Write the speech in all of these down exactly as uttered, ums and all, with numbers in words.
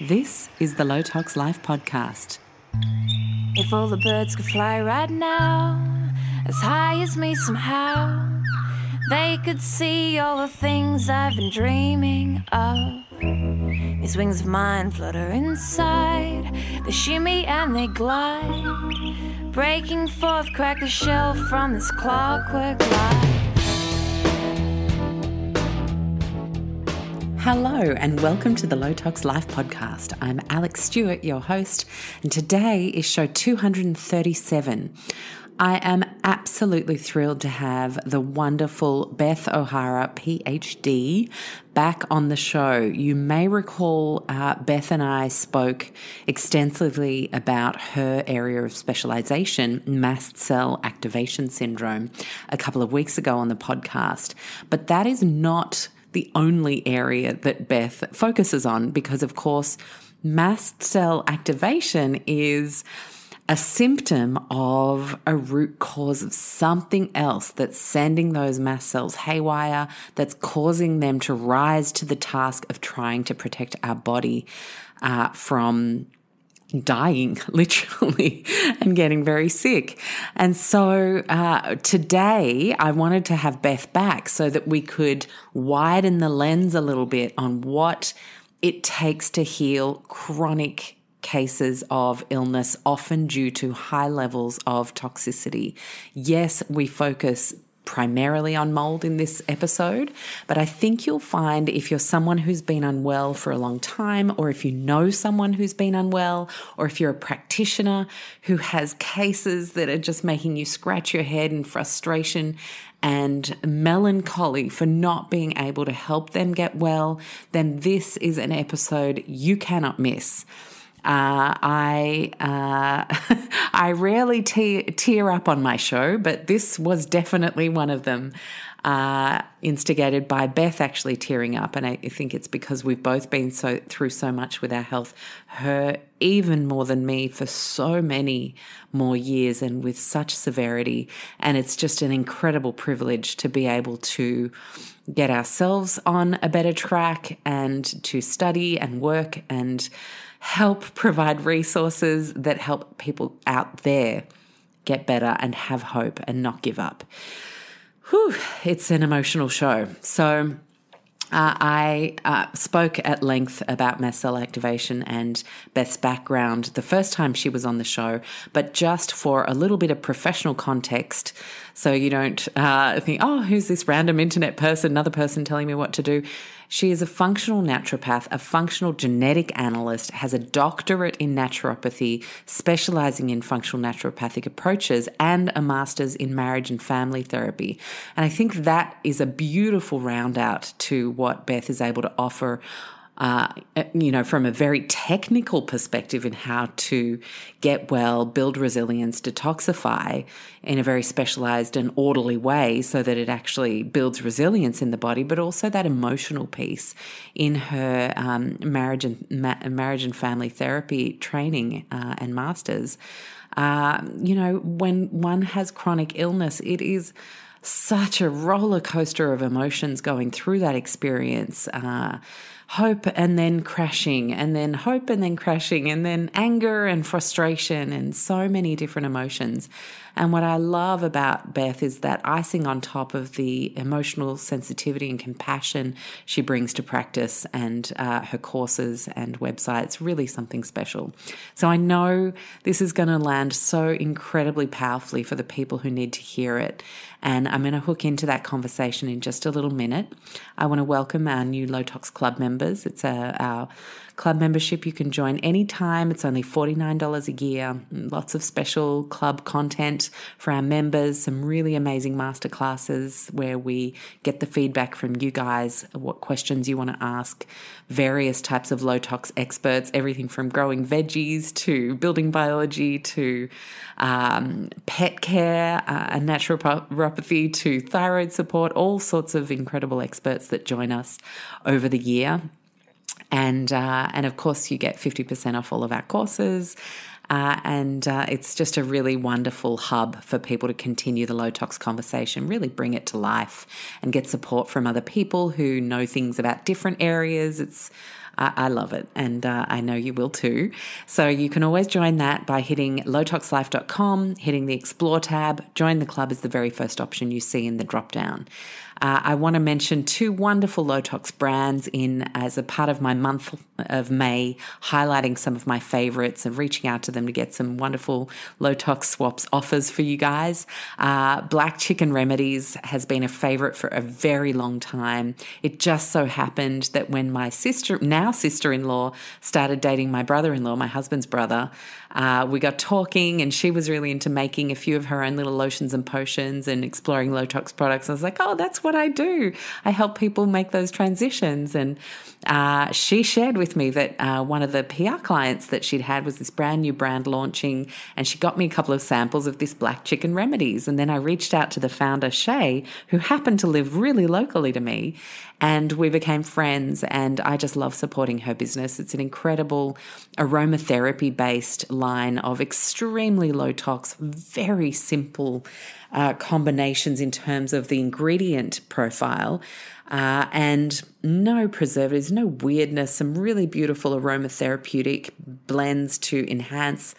This is the Low Tox Life Podcast. If all the birds could fly right now, as high as me somehow, they could see all the things I've been dreaming of. These wings of mine flutter inside, they shimmy and they glide, breaking forth, crack the shell from this clockwork light. Hello and welcome to the Low Tox Life Podcast. I'm Alex Stewart, your host, and today is show two hundred thirty-seven. I am absolutely thrilled to have the wonderful Beth O'Hara, P H D, back on the show. You may recall uh, Beth and I spoke extensively about her area of specialization, mast cell activation syndrome, a couple of weeks ago on the podcast, but that is not the only area that Beth focuses on because, of course, mast cell activation is a symptom of a root cause of something else that's sending those mast cells haywire, that's causing them to rise to the task of trying to protect our body uh, from dying, literally, and getting very sick. And so uh, today I wanted to have Beth back so that we could widen the lens a little bit on what it takes to heal chronic cases of illness, often due to high levels of toxicity. Yes, we focus primarily on mold in this episode, but I think you'll find if you're someone who's been unwell for a long time, or if you know someone who's been unwell, or if you're a practitioner who has cases that are just making you scratch your head in frustration and melancholy for not being able to help them get well, then this is an episode you cannot miss. Uh, I uh, I rarely te- tear up on my show, but this was definitely one of them, uh, instigated by Beth actually tearing up. And I think it's because we've both been so through so much with our health, her even more than me for so many more years and with such severity. And it's just an incredible privilege to be able to get ourselves on a better track and to study and work and help provide resources that help people out there get better and have hope and not give up. Whew, it's an emotional show. So uh, I uh, spoke at length about mast cell activation and Beth's background the first time she was on the show, but just for a little bit of professional context, so you don't uh, think, oh, who's this random internet person, another person telling me what to do? She is a functional naturopath, a functional genetic analyst, has a doctorate in naturopathy, specializing in functional naturopathic approaches, and a master's in marriage and family therapy. And I think that is a beautiful round out to what Beth is able to offer, uh, you know, from a very technical perspective in how to get well, build resilience, detoxify in a very specialized and orderly way so that it actually builds resilience in the body, but also that emotional piece in her um, marriage and ma- marriage and family therapy training uh, and masters. Uh, you know, when one has chronic illness, it is such a roller coaster of emotions going through that experience. Uh, hope and then crashing, and then hope and then crashing, and then anger and frustration and so many different emotions. And what I love about Beth is that icing on top of the emotional sensitivity and compassion she brings to practice and uh, her courses and websites, really something special. So I know this is going to land so incredibly powerfully for the people who need to hear it. And I'm going to hook into that conversation in just a little minute. I want to welcome our new Low Tox Club members. It's a, our club membership you can join anytime. It's only forty-nine dollars a year. Lots of special club content for our members, some really amazing masterclasses where we get the feedback from you guys, what questions you want to ask, various types of low tox experts, everything from growing veggies to building biology to um, pet care uh, and naturopathy to thyroid support, all sorts of incredible experts that join us over the year. And uh, and of course, you get fifty percent off all of our courses. Uh, and uh, it's just a really wonderful hub for people to continue the low tox conversation, really bring it to life and get support from other people who know things about different areas. It's I, I love it, and uh, I know you will too. So you can always join that by hitting low tox life dot com, hitting the Explore tab. Join the club is the very first option you see in the drop-down. Uh, I want to mention two wonderful Low Tox brands in as a part of my month of May, highlighting some of my favorites and reaching out to them to get some wonderful Low Tox swaps offers for you guys. Uh, Black Chicken Remedies has been a favorite for a very long time. It just so happened that when my sister, now sister-in-law, started dating my brother-in-law, my husband's brother, uh, we got talking and she was really into making a few of her own little lotions and potions and exploring Low Tox products. I was like, oh, that's what I do. I help people make those transitions. And uh, she shared with me that uh, one of the P R clients that she'd had was this brand new brand launching, and she got me a couple of samples of this Black Chicken Remedies. And then I reached out to the founder, Shea, who happened to live really locally to me, and we became friends, and I just love supporting her business. It's an incredible aromatherapy-based line of extremely low tox, very simple Uh, combinations in terms of the ingredient profile, uh, and no preservatives, no weirdness, some really beautiful aromatherapeutic blends to enhance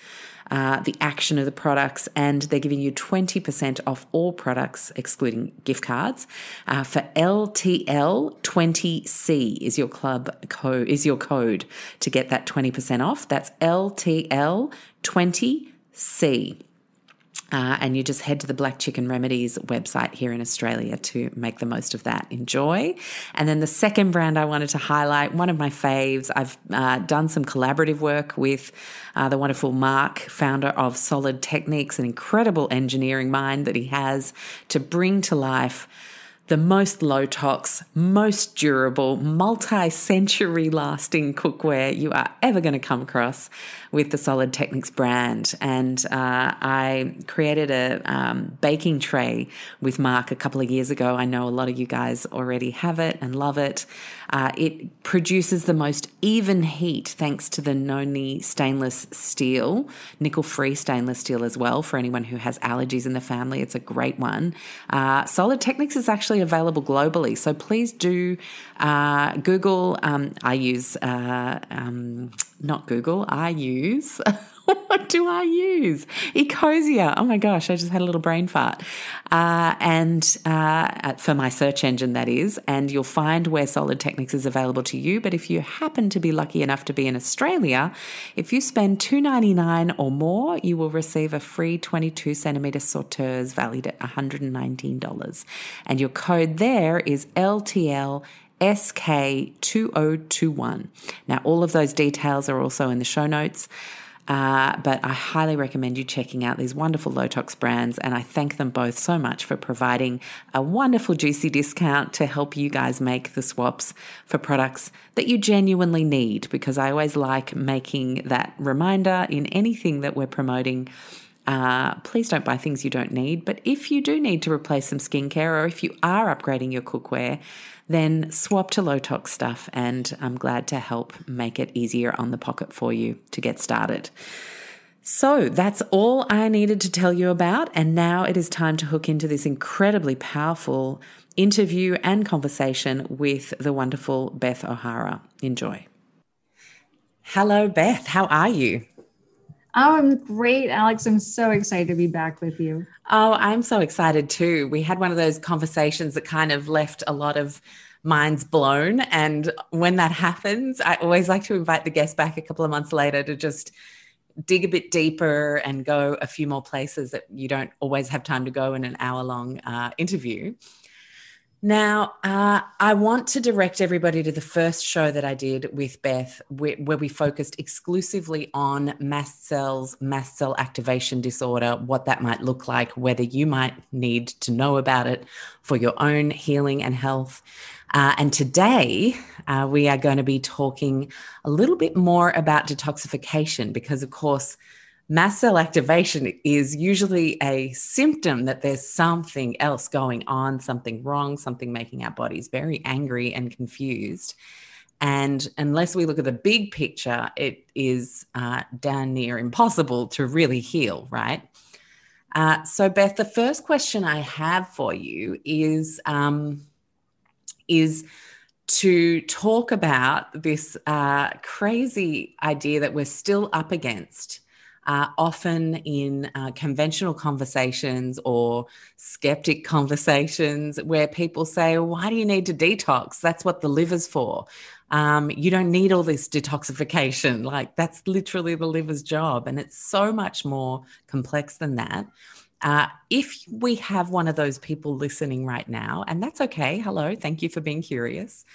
uh, the action of the products. And they're giving you twenty percent off all products, excluding gift cards, uh, for L T L twenty C is your club code, is your code to get that twenty percent off. That's L T L twenty C. Uh, and you just head to the Black Chicken Remedies website here in Australia to make the most of that. Enjoy. And then the second brand I wanted to highlight, one of my faves, I've uh, done some collaborative work with uh, the wonderful Mark, founder of Solidteknics, an incredible engineering mind that he has to bring to life the most low-tox, most durable, multi-century lasting cookware you are ever going to come across with the Solidteknics brand. And uh, I created a um, baking tray with Mark a couple of years ago. I know a lot of you guys already have it and love it. Uh, it produces the most even heat thanks to the Noni stainless steel, nickel-free stainless steel as well, for anyone who has allergies in the family. It's a great one. Uh, Solidteknics is actually available globally, so please do uh, Google. Um, I use uh, um, not Google. I use what do I use? Ecosia. Oh my gosh, I just had a little brain fart. Uh, and uh, for my search engine, that is, and you'll find where Solidteknics is available to you. But if you happen to be lucky enough to be in Australia, if you spend two dollars and ninety-nine cents or more, you will receive a free twenty-two centimetre sauteuse valued at one hundred nineteen dollars. And your code there is L T L S K two oh two one. Now, all of those details are also in the show notes. Uh, but I highly recommend you checking out these wonderful Low Tox brands, and I thank them both so much for providing a wonderful juicy discount to help you guys make the swaps for products that you genuinely need, because I always like making that reminder in anything that we're promoting. Uh, please don't buy things you don't need, but if you do need to replace some skincare, or if you are upgrading your cookware, then swap to low tox stuff, and I'm glad to help make it easier on the pocket for you to get started. So that's all I needed to tell you about, and now it is time to hook into this incredibly powerful interview and conversation with the wonderful Beth O'Hara. Enjoy. Hello, Beth. How are you? Oh, I'm great, Alex. I'm so excited to be back with you. Oh, I'm so excited too. We had one of those conversations that kind of left a lot of minds blown. And when that happens, I always like to invite the guest back a couple of months later to just dig a bit deeper and go a few more places that you don't always have time to go in an hour-long uh, interview. Now, uh, I want to direct everybody to the first show that I did with Beth, where, where we focused exclusively on mast cells, mast cell activation disorder, what that might look like, whether you might need to know about it for your own healing and health. Uh, and today uh, we are going to be talking a little bit more about detoxification, because, of course, mast cell activation is usually a symptom that there's something else going on, something wrong, something making our bodies very angry and confused. And unless we look at the big picture, it is uh, damn near impossible to really heal, right? Uh, so, Beth, the first question I have for you is, um, is to talk about this uh, crazy idea that we're still up against, uh, often in uh, conventional conversations or skeptic conversations, where people say, why do you need to detox? That's what the liver's for. Um, you don't need all this detoxification. Like, that's literally the liver's job. And it's so much more complex than that. Uh, if we have one of those people listening right now, and that's okay. Hello. Thank you for being curious.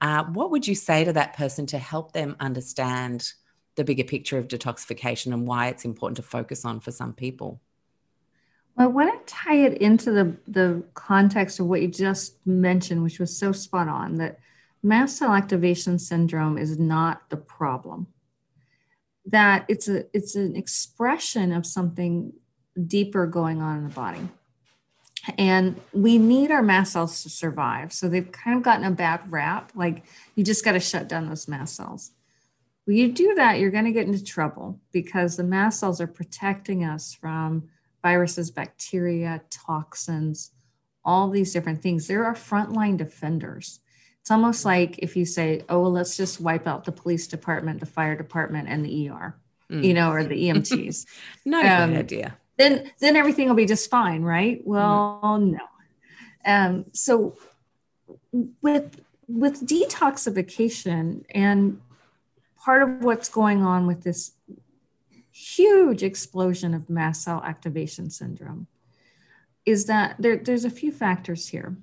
Uh, what would you say to that person to help them understand the bigger picture of detoxification and why it's important to focus on for some people? Well, I want to tie it into the, the context of what you just mentioned, which was so spot on, that mast cell activation syndrome is not the problem. That it's a it's an expression of something deeper going on in the body. And we need our mast cells to survive. So they've kind of gotten a bad rap, like you just got to shut down those mast cells. When you do that, you're going to get into trouble because the mast cells are protecting us from viruses, bacteria, toxins, all these different things. They're our frontline defenders. It's almost like if you say, oh, well, let's just wipe out the police department, the fire department, and the E R, mm. you know, or the E M Ts. Not um, a good idea. Then, then everything will be just fine, right? Well, mm. no. Um, so with, with detoxification, and part of what's going on with this huge explosion of mast cell activation syndrome is that there, there's a few factors here.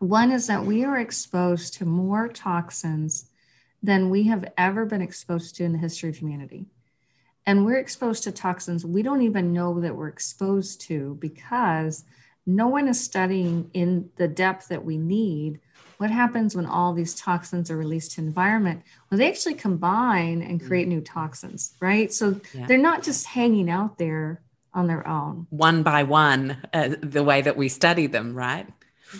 One is that we are exposed to more toxins than we have ever been exposed to in the history of humanity. And we're exposed to toxins we don't even know that we're exposed to, because no one is studying in the depth that we need what happens when all these toxins are released to environment. Well, they actually combine and create new toxins, right? So yeah. they're not just hanging out there on their own. One by one, uh, the way that we study them, right?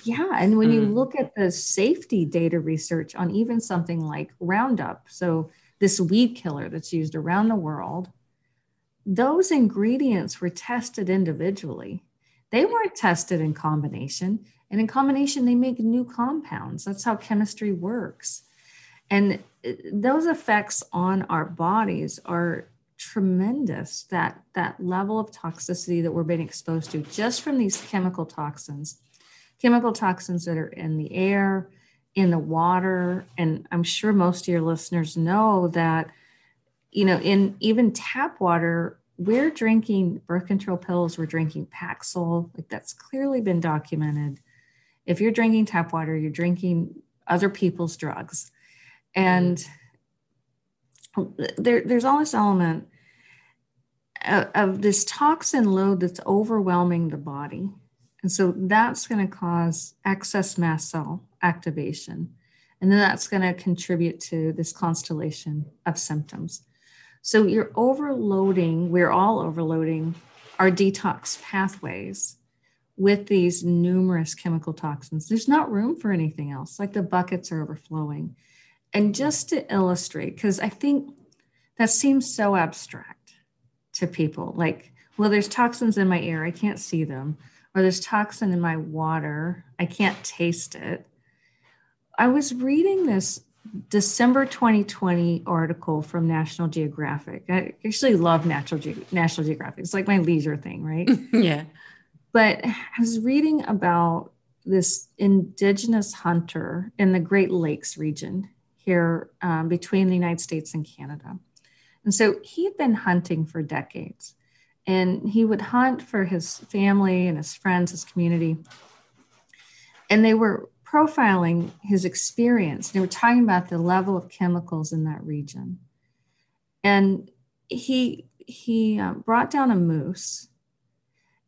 Yeah. And when mm. you look at the safety data research on even something like Roundup, so this weed killer that's used around the world, those ingredients were tested individually. They weren't tested in combination. And in combination, they make new compounds. That's how chemistry works. And those effects on our bodies are tremendous, that, that level of toxicity that we're being exposed to just from these chemical toxins. Chemical toxins that are in the air, in the water. And I'm sure most of your listeners know that, you know, in even tap water, we're drinking birth control pills, we're drinking Paxil, like that's clearly been documented. If you're drinking tap water, you're drinking other people's drugs. And there, there's all this element of, of this toxin load that's overwhelming the body. And so that's going to cause excess mast cell activation. And then that's going to contribute to this constellation of symptoms. So you're overloading, we're all overloading our detox pathways with these numerous chemical toxins. There's not room for anything else. Like the buckets are overflowing. And just to illustrate, because I think that seems so abstract to people, like, well, there's toxins in my air, I can't see them. Or there's toxin in my water, I can't taste it. I was reading this December twenty twenty article from National Geographic. I actually love Natural Ge- National Geographic. It's like my leisure thing, right? Yeah. But I was reading about this indigenous hunter in the Great Lakes region here um, between the United States and Canada. And so he'd been hunting for decades. And he would hunt for his family and his friends, his community. And they were profiling his experience. They were talking about the level of chemicals in that region. And he he uh, brought down a moose.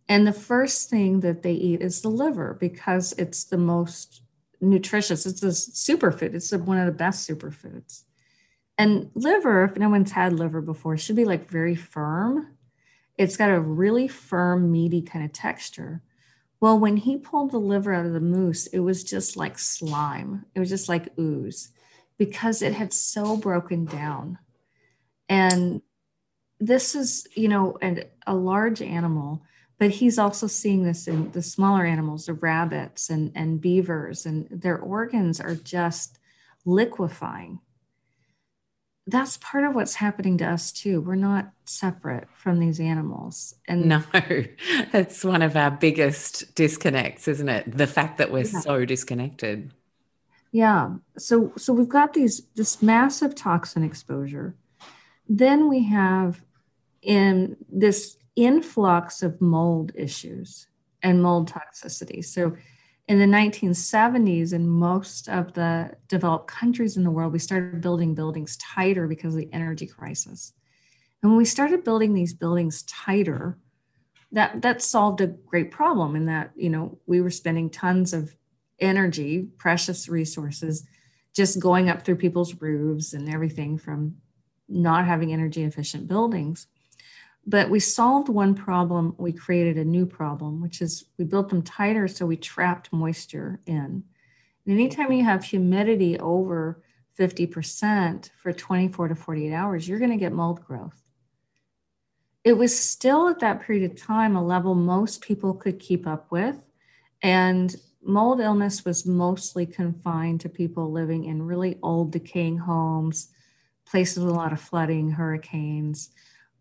And the first thing that they eat is the liver, because it's the most nutritious. It's a superfood. It's one of the best superfoods. And liver, if no one's had liver before, should be like very firm. It's got a really firm, meaty kind of texture. Well, when he pulled the liver out of the moose, it was just like slime. It was just like ooze, because it had so broken down. And this is, you know, an, a large animal, but he's also seeing this in the smaller animals, the rabbits and, and beavers, and their organs are just liquefying. That's part of what's happening to us too. We're not separate from these animals. And no, that's one of our biggest disconnects, isn't it? The fact that we're yeah. so disconnected. Yeah. So, so we've got these, this massive toxin exposure. Then we have in this influx of mold issues and mold toxicity. So in the nineteen seventies, in most of the developed countries in the world, we started building buildings tighter because of the energy crisis. And when we started building these buildings tighter, that, that solved a great problem in that, you know, we were spending tons of energy, precious resources, just going up through people's roofs and everything from not having energy efficient buildings. But we solved one problem, we created a new problem, which is we built them tighter so we trapped moisture in. And anytime you have humidity over fifty percent for twenty-four to forty-eight hours, you're going to get mold growth. It was still at that period of time a level most people could keep up with. And mold illness was mostly confined to people living in really old decaying homes, places with a lot of flooding, hurricanes,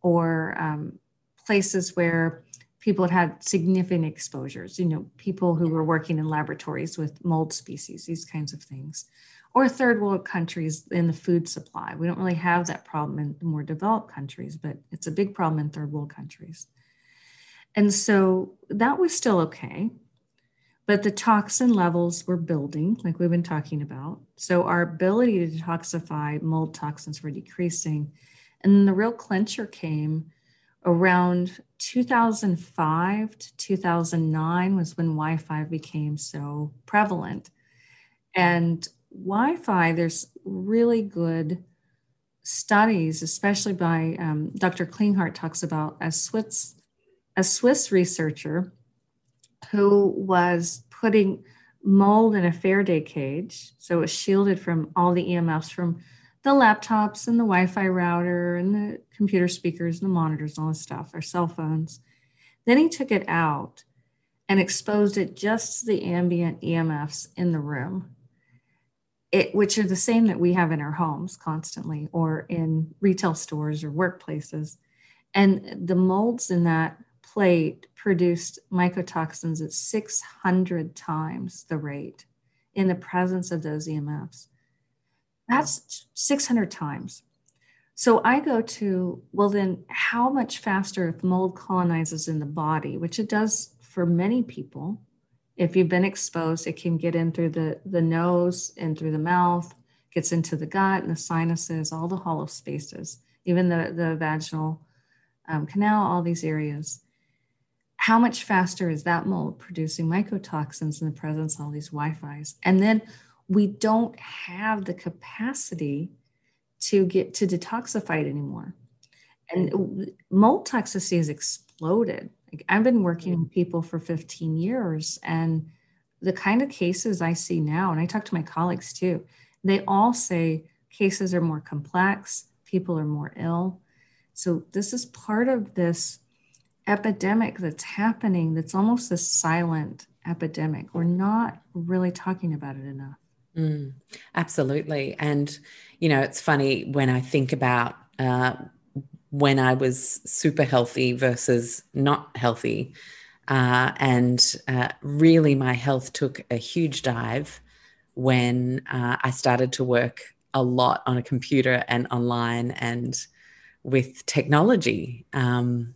or um, places where people had had significant exposures, you know, people who were working in laboratories with mold species, these kinds of things, or third world countries in the food supply. We don't really have that problem in the more developed countries, but it's a big problem in third world countries. And so that was still okay, but the toxin levels were building, like we've been talking about. So our ability to detoxify mold toxins were decreasing. And then the real clincher came around two thousand five to two thousand nine was when Wi-Fi became so prevalent. And Wi-Fi, there's really good studies, especially by um, Doctor Klinghardt talks about a Swiss, a Swiss researcher who was putting mold in a Faraday cage. So it was shielded from all the E M Fs from the laptops and the Wi-Fi router and the computer speakers and the monitors and all this stuff, our cell phones. Then he took it out and exposed it just to the ambient E M Fs in the room, it, which are the same that we have in our homes constantly or in retail stores or workplaces. And the molds in that plate produced mycotoxins at six hundred times the rate in the presence of those E M Fs. That's six hundred times. So I go to, well, then how much faster if mold colonizes in the body, which it does for many people. If you've been exposed, it can get in through the, the nose and through the mouth, gets into the gut and the sinuses, all the hollow spaces, even the, the vaginal um, canal, all these areas. How much faster is that mold producing mycotoxins in the presence of all these Wi-Fis? And then we don't have the capacity to get to detoxify it anymore. And mold toxicity has exploded. Like I've been working with people for fifteen years and the kind of cases I see now, and I talk to my colleagues too, they all say cases are more complex, people are more ill. So this is part of this epidemic that's happening that's almost a silent epidemic. We're not really talking about it enough. Mm, absolutely. And, you know, it's funny when I think about uh, when I was super healthy versus not healthy, uh, and uh, really my health took a huge dive when uh, I started to work a lot on a computer and online and with technology. Um,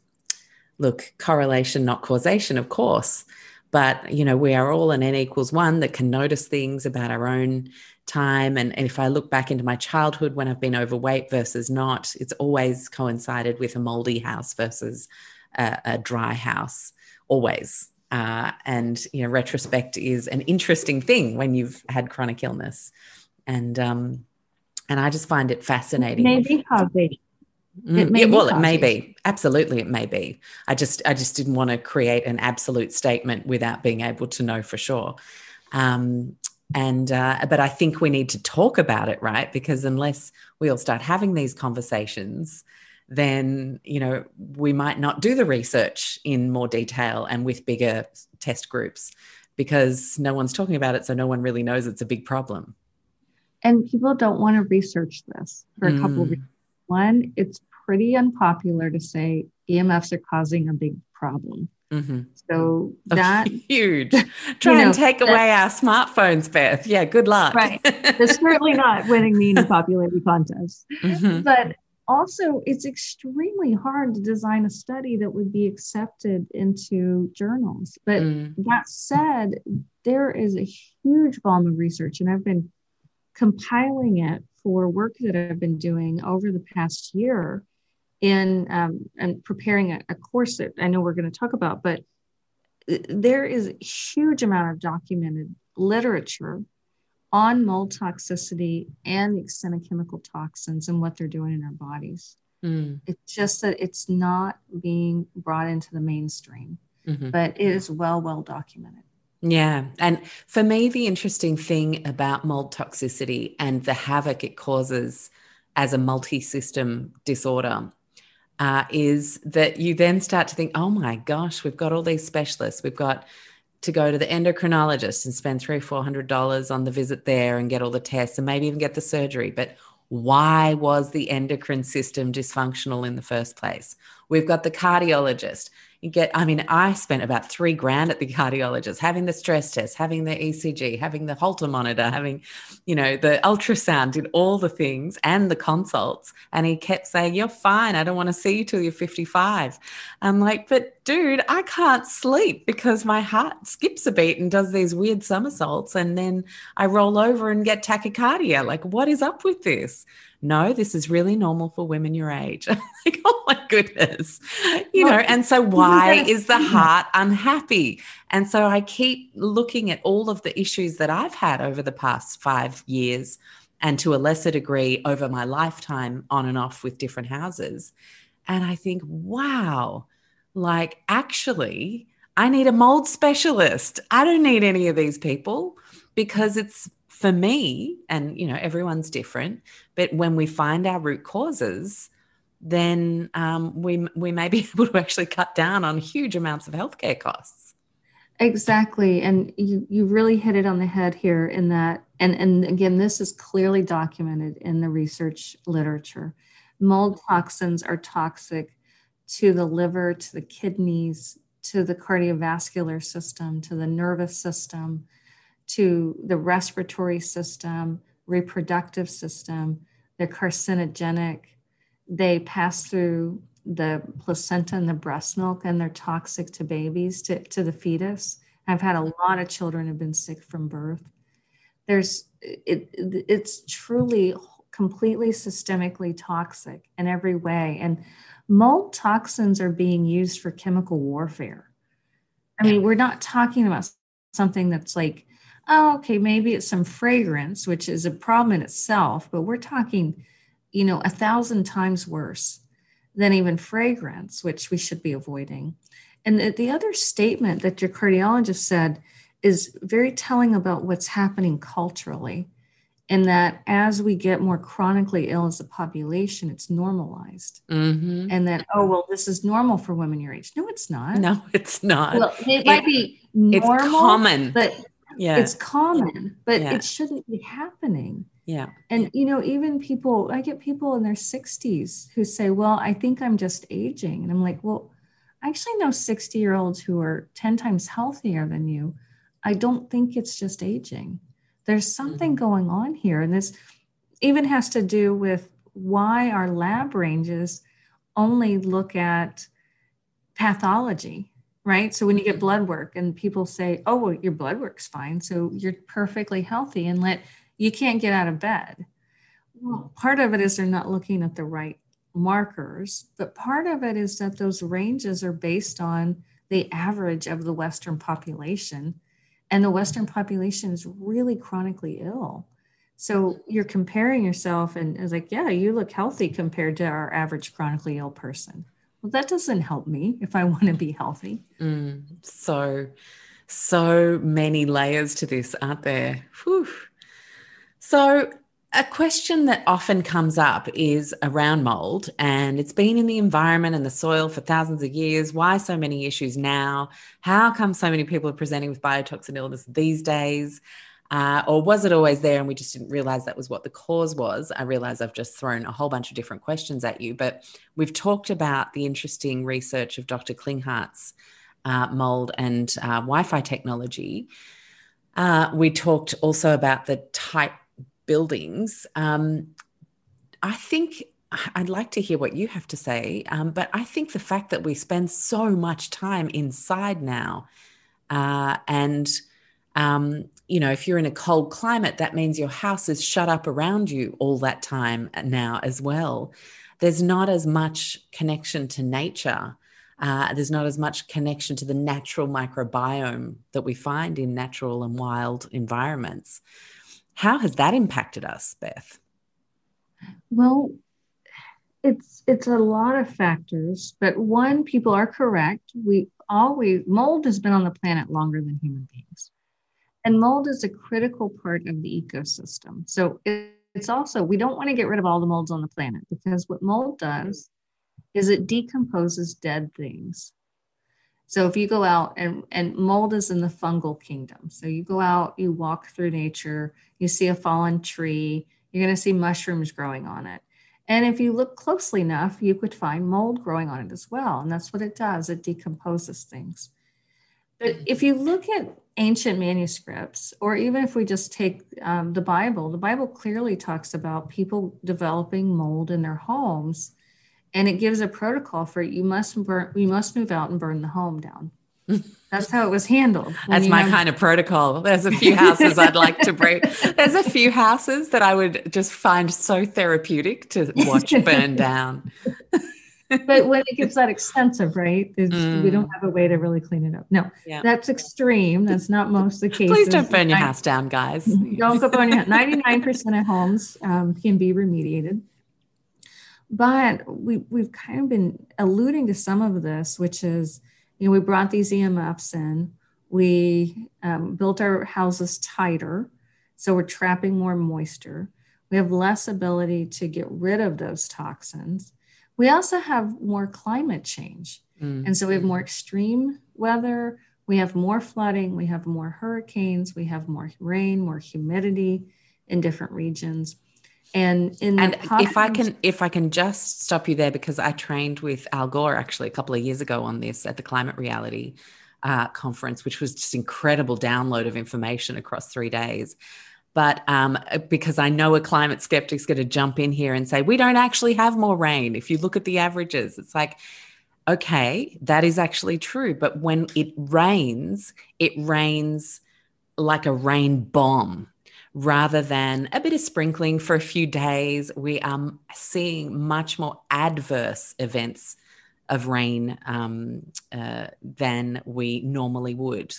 look, correlation, not causation, of course. But, you know, we are all an N equals one that can notice things about our own time. And, and if I look back into my childhood when I've been overweight versus not, it's always coincided with a moldy house versus a, a dry house, always. Uh, and, you know, retrospect is an interesting thing when you've had chronic illness. And um, and I just find it fascinating. Maybe hobby. It may yeah, well, it may be. Absolutely, it may be. I just I just didn't want to create an absolute statement without being able to know for sure. Um, and uh, but I think we need to talk about it, right? Because unless we all start having these conversations, then, you know, we might not do the research in more detail and with bigger test groups because no one's talking about it, so no one really knows it's a big problem. And people don't want to research this for a couple mm. of reasons. One, it's pretty unpopular to say E M Fs are causing a big problem. Mm-hmm. So that oh, huge. Try and know, take that, away our smartphones, Beth. Yeah, good luck. Right. It's certainly not winning the unpopularity contest. Mm-hmm. But also, it's extremely hard to design a study that would be accepted into journals. But mm. that said, there is a huge volume of research, and I've been compiling it for work that I've been doing over the past year in um, and preparing a, a course that I know we're going to talk about, but there is a huge amount of documented literature on mold toxicity and extended chemical toxins and what they're doing in our bodies. Mm. It's just that it's not being brought into the mainstream, mm-hmm. but it is well, well documented. Yeah. And for me, the interesting thing about mold toxicity and the havoc it causes as a multi-system disorder uh, is that you then start to think, oh my gosh, we've got all these specialists. We've got to go to the endocrinologist and spend three, four hundred dollars on the visit there and get all the tests and maybe even get the surgery. But why was the endocrine system dysfunctional in the first place? We've got the cardiologist. You get, I mean, I spent about three grand at the cardiologist, having the stress test, having the E C G, having the Holter monitor, having, you know, the ultrasound, did all the things and the consults. And he kept saying, you're fine. I don't want to see you till you're fifty-five. I'm like, but dude, I can't sleep because my heart skips a beat and does these weird somersaults. And then I roll over and get tachycardia. Like, what is up with this? No, this is really normal for women your age. Like, oh my goodness. You well, know, and so why is the heart unhappy? And so I keep looking at all of the issues that I've had over the past five years and to a lesser degree over my lifetime on and off with different houses. And I think, wow, like actually I need a mold specialist. I don't need any of these people because it's, for me, and, you know, everyone's different, but when we find our root causes, then um, we we may be able to actually cut down on huge amounts of healthcare costs. Exactly. And you, you really hit it on the head here in that, and, and again, this is clearly documented in the research literature. Mold toxins are toxic to the liver, to the kidneys, to the cardiovascular system, to the nervous system, to the respiratory system, reproductive system. They're carcinogenic. They pass through the placenta and the breast milk, and they're toxic to babies, to, to the fetus. I've had a lot of children have been sick from birth. There's, it, it's truly completely systemically toxic in every way. And mold toxins are being used for chemical warfare. I mean, we're not talking about something that's like, oh, okay, maybe it's some fragrance, which is a problem in itself, but we're talking, you know, a thousand times worse than even fragrance, which we should be avoiding. And the, the other statement that your cardiologist said is very telling about what's happening culturally, in that as we get more chronically ill as a population, it's normalized. Mm-hmm. And that, oh, well, this is normal for women your age. No, it's not. No, it's not. Well, it, it might be normal. It's common. But yeah. It's common, but yeah. It shouldn't be happening. Yeah. And, you know, even people, I get people in their sixties who say, well, I think I'm just aging. And I'm like, well, I actually know sixty year olds who are ten times healthier than you. I don't think it's just aging. There's something mm-hmm. going on here. And this even has to do with why our lab ranges only look at pathology. Right. So when you get blood work and people say, oh, well, your blood work's fine, so you're perfectly healthy and let you can't get out of bed. Well, part of it is they're not looking at the right markers, but part of it is that those ranges are based on the average of the Western population. And the Western population is really chronically ill. So you're comparing yourself and it's like, yeah, you look healthy compared to our average chronically ill person. Well, that doesn't help me if I want to be healthy. Mm, so, so many layers to this, aren't there? Whew. So a question that often comes up is around mold, and it's been in the environment and the soil for thousands of years. Why so many issues now? How come so many people are presenting with biotoxin illness these days? Uh, or was it always there and we just didn't realize that was what the cause was? I realize I've just thrown a whole bunch of different questions at you, but we've talked about the interesting research of Doctor Klinghardt's uh, mold and uh, Wi-Fi technology. Uh, we talked also about the tight buildings. Um, I think I'd like to hear what you have to say, um, but I think the fact that we spend so much time inside now uh, and Um, you know, if you're in a cold climate, that means your house is shut up around you all that time now as well. There's not as much connection to nature. Uh, there's not as much connection to the natural microbiome that we find in natural and wild environments. How has that impacted us, Beth? Well, it's it's a lot of factors, but one, people are correct. We always, mold has been on the planet longer than human beings. And mold is a critical part of the ecosystem. So it's also, we don't want to get rid of all the molds on the planet, because what mold does is it decomposes dead things. So if you go out and, and mold is in the fungal kingdom. So you go out, you walk through nature, you see a fallen tree, you're going to see mushrooms growing on it. And if you look closely enough, you could find mold growing on it as well. And that's what it does. It decomposes things. But if you look at ancient manuscripts, or even if we just take um, the Bible, the Bible clearly talks about people developing mold in their homes, and it gives a protocol for you must burn, you must move out and burn the home down. That's how it was handled. That's my know. kind of protocol. There's a few houses I'd like to break. There's a few houses that I would just find so therapeutic to watch burn down. But when it gets that extensive, right, mm. we don't have a way to really clean it up. No, yeah. That's extreme. That's not most of the cases. Please don't burn your I, house down, guys. Don't go burn your house. ninety-nine percent of homes um, can be remediated. But we, we've kind of been alluding to some of this, which is, you know, we brought these E M Fs in. We um, built our houses tighter, so we're trapping more moisture. We have less ability to get rid of those toxins. We also have more climate change. Mm-hmm. And so we have more extreme weather. We have more flooding. We have more hurricanes. We have more rain, more humidity in different regions. And in and the if I can, if I can just stop you there, because I trained with Al Gore actually a couple of years ago on this at the Climate Reality uh, conference, which was just incredible download of information across three days. But um, because I know a climate skeptic's going to jump in here and say, we don't actually have more rain. If you look at the averages, it's like, okay, that is actually true. But when it rains, it rains like a rain bomb rather than a bit of sprinkling for a few days. We are seeing much more adverse events of rain um, uh, than we normally would.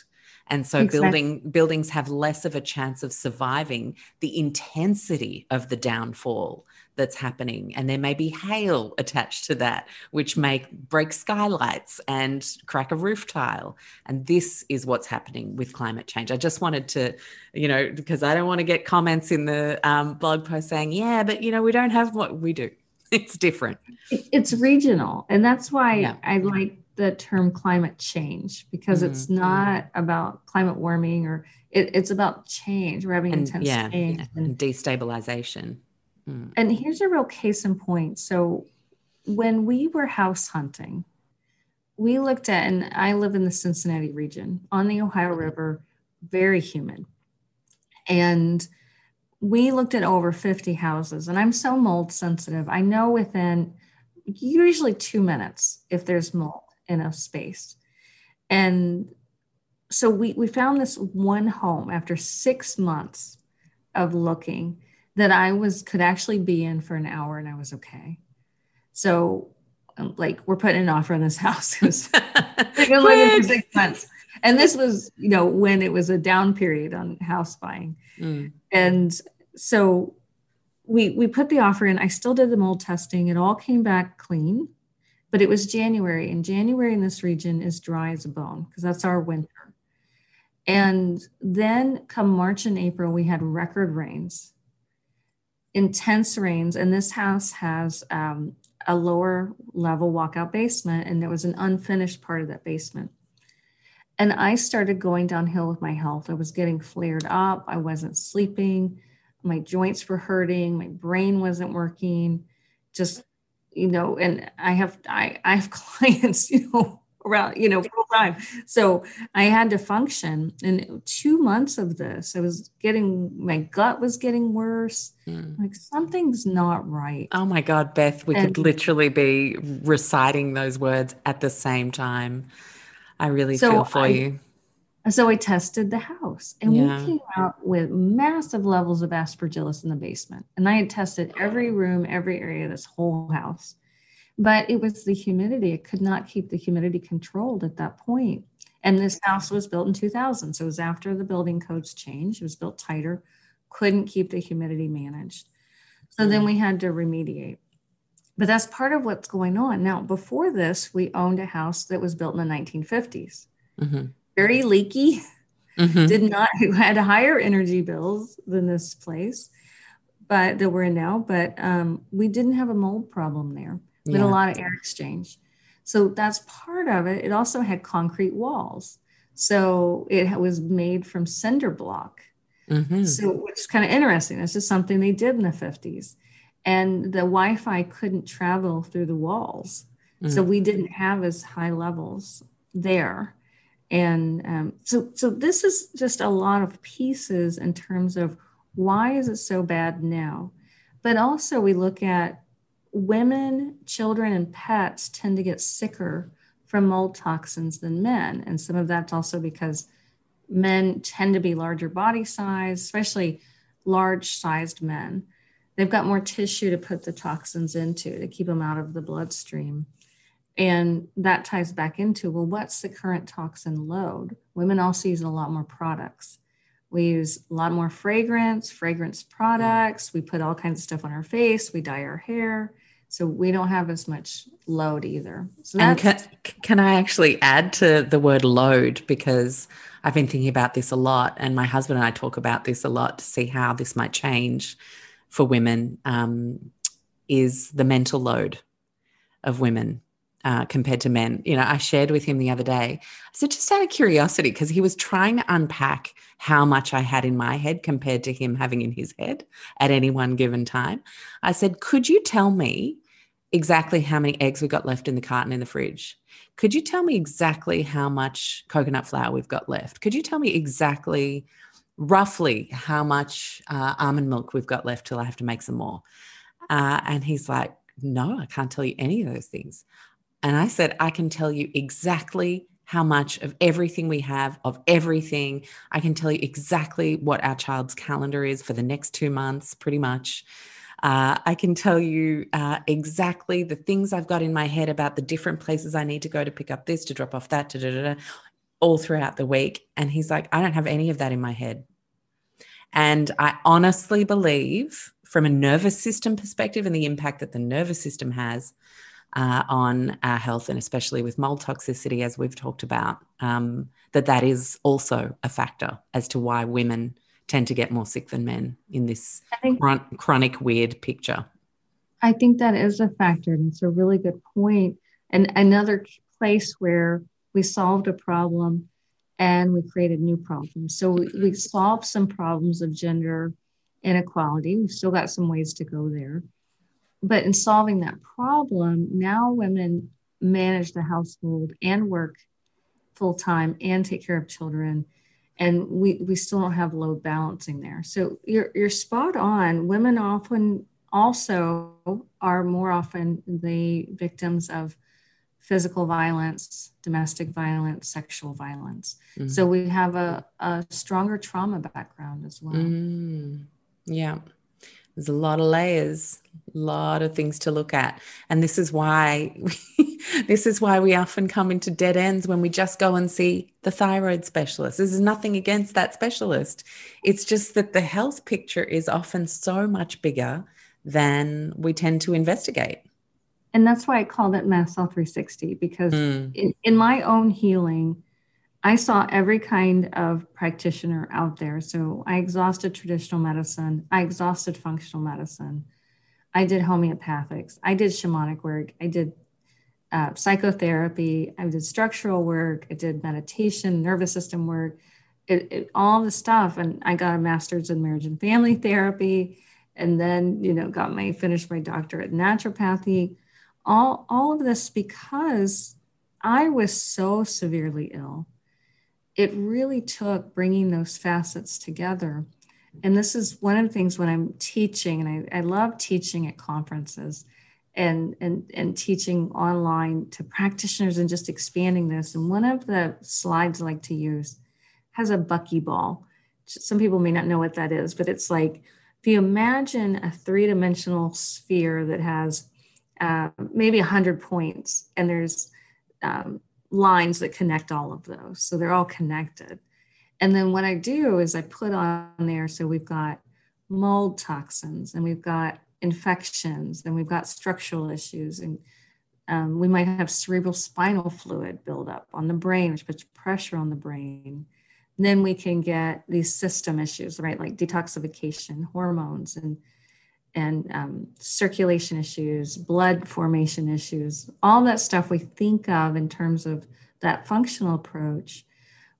And so exactly. building buildings have less of a chance of surviving the intensity of the downfall that's happening. And there may be hail attached to that, which may break skylights and crack a roof tile. And this is what's happening with climate change. I just wanted to, you know, because I don't want to get comments in the um, blog post saying, yeah, but, you know, we don't have what we do. It's different. It's regional. And that's why yeah. I like the term climate change, because mm, it's not yeah. about climate warming, or it, it's about change. We're having and, intense yeah, change yeah. And, and destabilization. Mm. And here's a real case in point. So when we were house hunting, we looked at, and I live in the Cincinnati region on the Ohio River, very humid. And we looked at over fifty houses, and I'm so mold sensitive. I know within usually two minutes if there's mold in a space. And so we, we found this one home after six months of looking that I was, could actually be in for an hour, and I was okay. So like, we're putting an offer on this house. It was like, I'm living for six months. And this was, you know, when it was a down period on house buying. Mm. And so we, we put the offer in. I still did the mold testing. It all came back clean. But it was January, and January in this region is dry as a bone, because that's our winter. And then come March and April, we had record rains, intense rains. And this house has um, a lower level walkout basement, and there was an unfinished part of that basement. And I started going downhill with my health. I was getting flared up. I wasn't sleeping. My joints were hurting. My brain wasn't working. Just, you know, and I have, I, I have clients, you know, around, you know, full time. So I had to function. And two months of this, I was getting, my gut was getting worse. Mm. Like something's not right. Oh my God, Beth, we and, could literally be reciting those words at the same time. I really so feel for I, you. So I tested the house and yeah. we came out with massive levels of aspergillus in the basement. And I had tested every room, every area, this whole house. But it was the humidity. It could not keep the humidity controlled at that point. And this house was built in two thousand. So it was after the building codes changed. It was built tighter, couldn't keep the humidity managed. So then we had to remediate. But that's part of what's going on. Now, before this, we owned a house that was built in the nineteen fifties. Mm-hmm. Very leaky, mm-hmm. did not, had higher energy bills than this place, but that we're in now. But um, we didn't have a mold problem there, but yeah. a lot of air exchange. So that's part of it. It also had concrete walls. So it was made from cinder block. Mm-hmm. So, which is kind of interesting. This is something they did in the fifties. And the Wi-Fi couldn't travel through the walls. Mm. So we didn't have as high levels there. And um, so so this is just a lot of pieces in terms of why is it so bad now? But also we look at women, children, and pets tend to get sicker from mold toxins than men. And some of that's also because men tend to be larger body size, especially large-sized men. They've got more tissue to put the toxins into to keep them out of the bloodstream. And that ties back into, well, what's the current toxin load? Women also use a lot more products. We use a lot more fragrance, fragrance products. We put all kinds of stuff on our face. We dye our hair. So we don't have as much load either. So and can, can I actually add to the word load? Because I've been thinking about this a lot, and my husband and I talk about this a lot to see how this might change for women, um, is the mental load of women uh, compared to men. You know, I shared with him the other day, so just out of curiosity, because he was trying to unpack how much I had in my head compared to him having in his head at any one given time. I said, could you tell me exactly how many eggs we got left in the carton in the fridge? Could you tell me exactly how much coconut flour we've got left? Could you tell me exactly roughly how much uh, almond milk we've got left till I have to make some more? Uh, and he's like, no, I can't tell you any of those things. And I said, I can tell you exactly how much of everything we have, of everything. I can tell you exactly what our child's calendar is for the next two months, pretty much. Uh, I can tell you uh, exactly the things I've got in my head about the different places I need to go to pick up this, to drop off that, da da da, all throughout the week. And he's like, I don't have any of that in my head. And I honestly believe, from a nervous system perspective and the impact that the nervous system has uh, on our health, and especially with mold toxicity, as we've talked about, um, that that is also a factor as to why women tend to get more sick than men in this I think, chron- chronic weird picture. I think that is a factor, and it's a really good point. And another place where we solved a problem and we created new problems. So we, we solved some problems of gender inequality. We've still got some ways to go there. But in solving that problem, now women manage the household and work full-time and take care of children. And we, we still don't have load balancing there. So you're, you're spot on. Women often also are more often the victims of physical violence, domestic violence, sexual violence. Mm-hmm. So we have a, a stronger trauma background as well. Mm. Yeah. There's a lot of layers, a lot of things to look at. And this is why we, this is why we often come into dead ends when we just go and see the thyroid specialist. This is nothing against that specialist. It's just that the health picture is often so much bigger than we tend to investigate. And that's why I called it Mast Cell three sixty, because mm. in, in my own healing, I saw every kind of practitioner out there. So I exhausted traditional medicine. I exhausted functional medicine. I did homeopathics. I did shamanic work. I did uh, psychotherapy. I did structural work. I did meditation, nervous system work, it, it, all the stuff. And I got a master's in marriage and family therapy. And then, you know, got my, finished my doctorate in naturopathy. All, all of this because I was so severely ill. It really took bringing those facets together. And this is one of the things when I'm teaching, and I, I love teaching at conferences and, and, and teaching online to practitioners and just expanding this. And one of the slides I like to use has a buckyball. Some people may not know what that is, but it's like, if you imagine a three-dimensional sphere that has uh, maybe one hundred points, and there's um, lines that connect all of those. So they're all connected. And then what I do is I put on there, so we've got mold toxins, and we've got infections, and we've got structural issues, and um, we might have cerebral spinal fluid buildup on the brain, which puts pressure on the brain. And then we can get these system issues, right? Like detoxification, hormones, and and um, circulation issues, blood formation issues, all that stuff we think of in terms of that functional approach.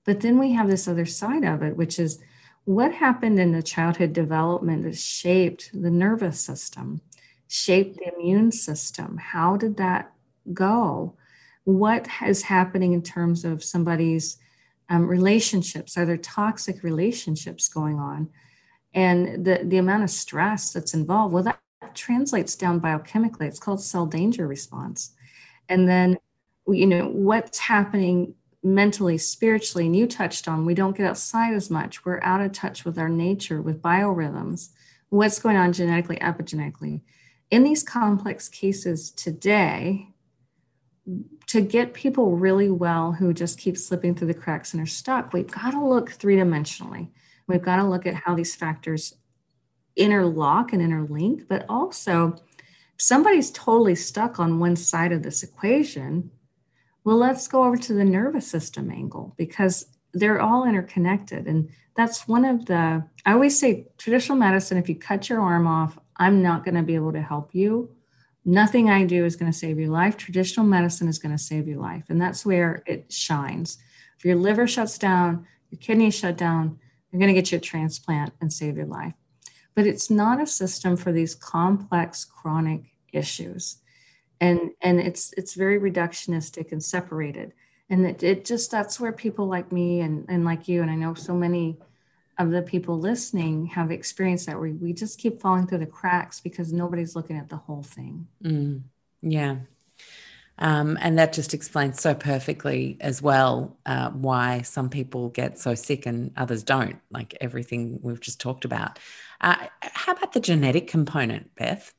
But then we have this other side of it, which is what happened in the childhood development that shaped the nervous system, shaped the immune system. How did that go? What is happening in terms of somebody's um, relationships? Are there toxic relationships going on? And the, the amount of stress that's involved, well, that translates down biochemically. It's called cell danger response. And then, you know, what's happening mentally, spiritually, and you touched on, we don't get outside as much. We're out of touch with our nature, with biorhythms, what's going on genetically, epigenetically. In these complex cases today, to get people really well who just keep slipping through the cracks and are stuck, we've got to look three-dimensionally. We've got to look at how these factors interlock and interlink, but also if somebody's totally stuck on one side of this equation, well, let's go over to the nervous system angle because they're all interconnected. And that's one of the, I always say traditional medicine, if you cut your arm off, I'm not going to be able to help you. Nothing I do is going to save your life. Traditional medicine is going to save your life. And that's where it shines. If your liver shuts down, your kidney shut down, you're going to get your transplant and save your life. But it's not a system for these complex chronic issues. And, and it's it's very reductionistic and separated. And it, it just, that's where people like me and, and like you, and I know so many of the people listening have experienced that where we just keep falling through the cracks because nobody's looking at the whole thing. Mm, yeah. Um, and that just explains so perfectly as well uh, why some people get so sick and others don't, like everything we've just talked about. Uh, how about the genetic component, Beth?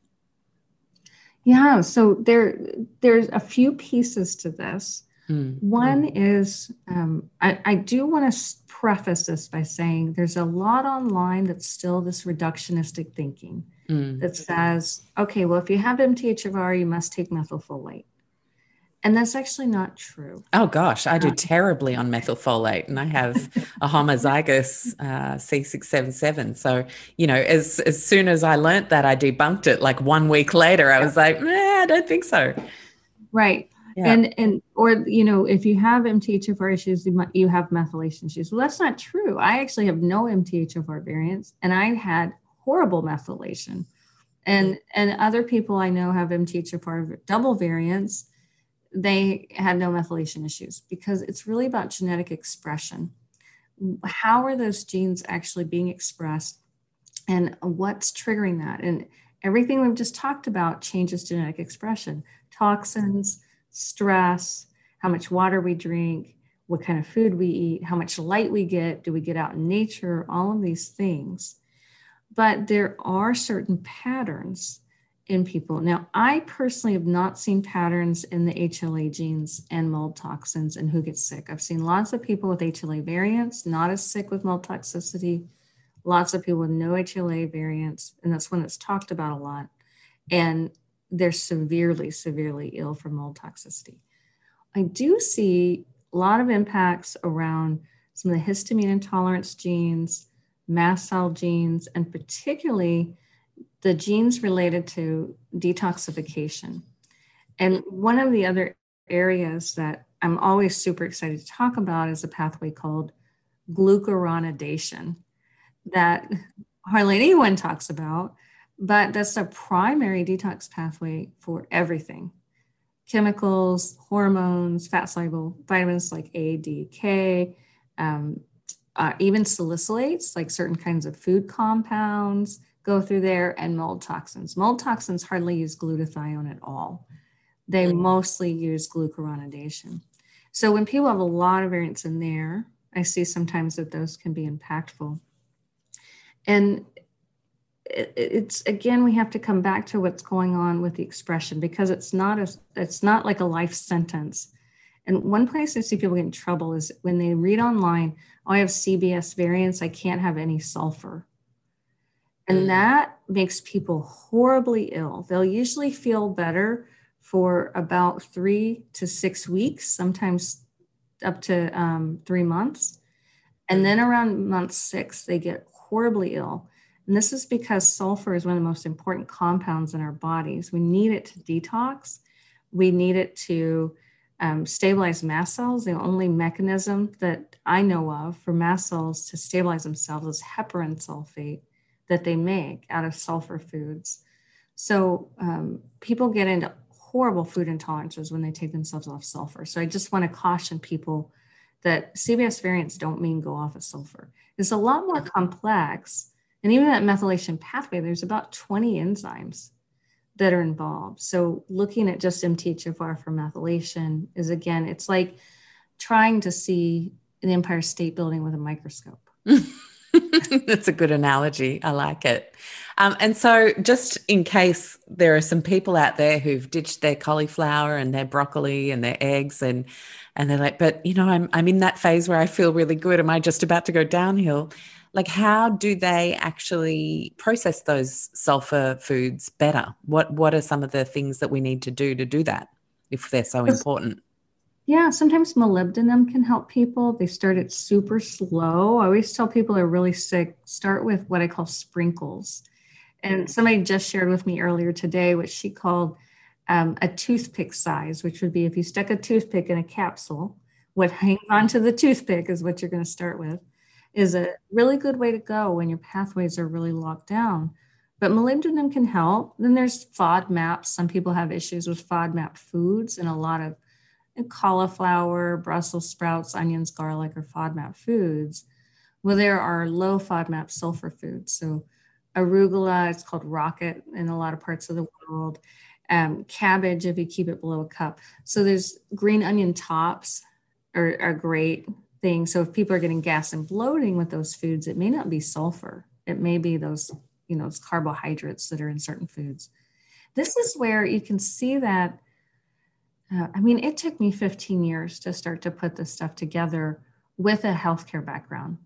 Yeah, so there, there's a few pieces to this. Mm. One mm. is, um, I, I do want to preface this by saying there's a lot online that's still this reductionistic thinking mm. that says, okay, well, if you have M T H F R, you must take methylfolate. And that's actually not true. Oh, gosh, I do terribly on methylfolate, and I have a homozygous uh, C six seventy-seven. So, you know, as as soon as I learned that, I debunked it. Like one week later, I was like, eh, I don't think so. Right. Yeah. And, and or, you know, if you have M T H F R issues, you have methylation issues. Well, that's not true. I actually have no M T H F R variants, and I had horrible methylation. And, and other people I know have M T H F R double variants. They had no methylation issues because it's really about genetic expression. How are those genes actually being expressed and what's triggering that? And everything we've just talked about changes genetic expression, toxins, stress, how much water we drink, what kind of food we eat, how much light we get, do we get out in nature, all of these things. But there are certain patterns in people. Now, I personally have not seen patterns in the H L A genes and mold toxins and who gets sick. I've seen lots of people with H L A variants, not as sick with mold toxicity, lots of people with no H L A variants, and that's one that's talked about a lot. And they're severely, severely ill from mold toxicity. I do see a lot of impacts around some of the histamine intolerance genes, mast cell genes, and particularly the genes related to detoxification. And one of the other areas that I'm always super excited to talk about is a pathway called glucuronidation that hardly anyone talks about, but that's a primary detox pathway for everything. Chemicals, hormones, fat-soluble vitamins like A, D, K, um, uh, even salicylates, like certain kinds of food compounds go through there, and mold toxins. Mold toxins hardly use glutathione at all. They mostly use glucuronidation. So when people have a lot of variants in there, I see sometimes that those can be impactful. And it's, again, we have to come back to what's going on with the expression, because it's not a, it's not like a life sentence. And one place I see people get in trouble is when they read online, oh, I have C B S variants, I can't have any sulfur. And that makes people horribly ill. They'll usually feel better for about three to six weeks, sometimes up to um, three months. And then around month six, they get horribly ill. And this is because sulfur is one of the most important compounds in our bodies. We need it to detox. We need it to um, stabilize mast cells. The only mechanism that I know of for mast cells to stabilize themselves is heparin sulfate that they make out of sulfur foods. So um, people get into horrible food intolerances when they take themselves off sulfur. So I just want to caution people that C B S variants don't mean go off of sulfur. It's a lot more complex. And even that methylation pathway, there's about twenty enzymes that are involved. So looking at just M T H F R for methylation is, again, it's like trying to see an Empire State Building with a microscope. That's a good analogy. I like it. Um, and so just in case there are some people out there who've ditched their cauliflower and their broccoli and their eggs and and they're like, but, you know, I'm I'm in that phase where I feel really good. Am I just about to go downhill? Like, how do they actually process those sulfur foods better? What What are some of the things that we need to do to do that if they're so important? Yeah, sometimes molybdenum can help people. They start it super slow. I always tell people they're really sick, start with what I call sprinkles. And somebody just shared with me earlier today what she called um, a toothpick size, which would be if you stuck a toothpick in a capsule, what hangs onto the toothpick is what you're going to start with, is a really good way to go when your pathways are really locked down. But molybdenum can help. Then there's FODMAP. Some people have issues with FODMAP foods, and a lot of and cauliflower, Brussels sprouts, onions, garlic, or FODMAP foods. Well, there are low FODMAP sulfur foods. So arugula, it's called rocket in a lot of parts of the world. Um, cabbage, if you keep it below a cup. So there's green onion tops are, are great things. So if people are getting gas and bloating with those foods, it may not be sulfur. It may be those, you know, those carbohydrates that are in certain foods. This is where you can see that Uh, I mean, it took me fifteen years to start to put this stuff together with a healthcare background.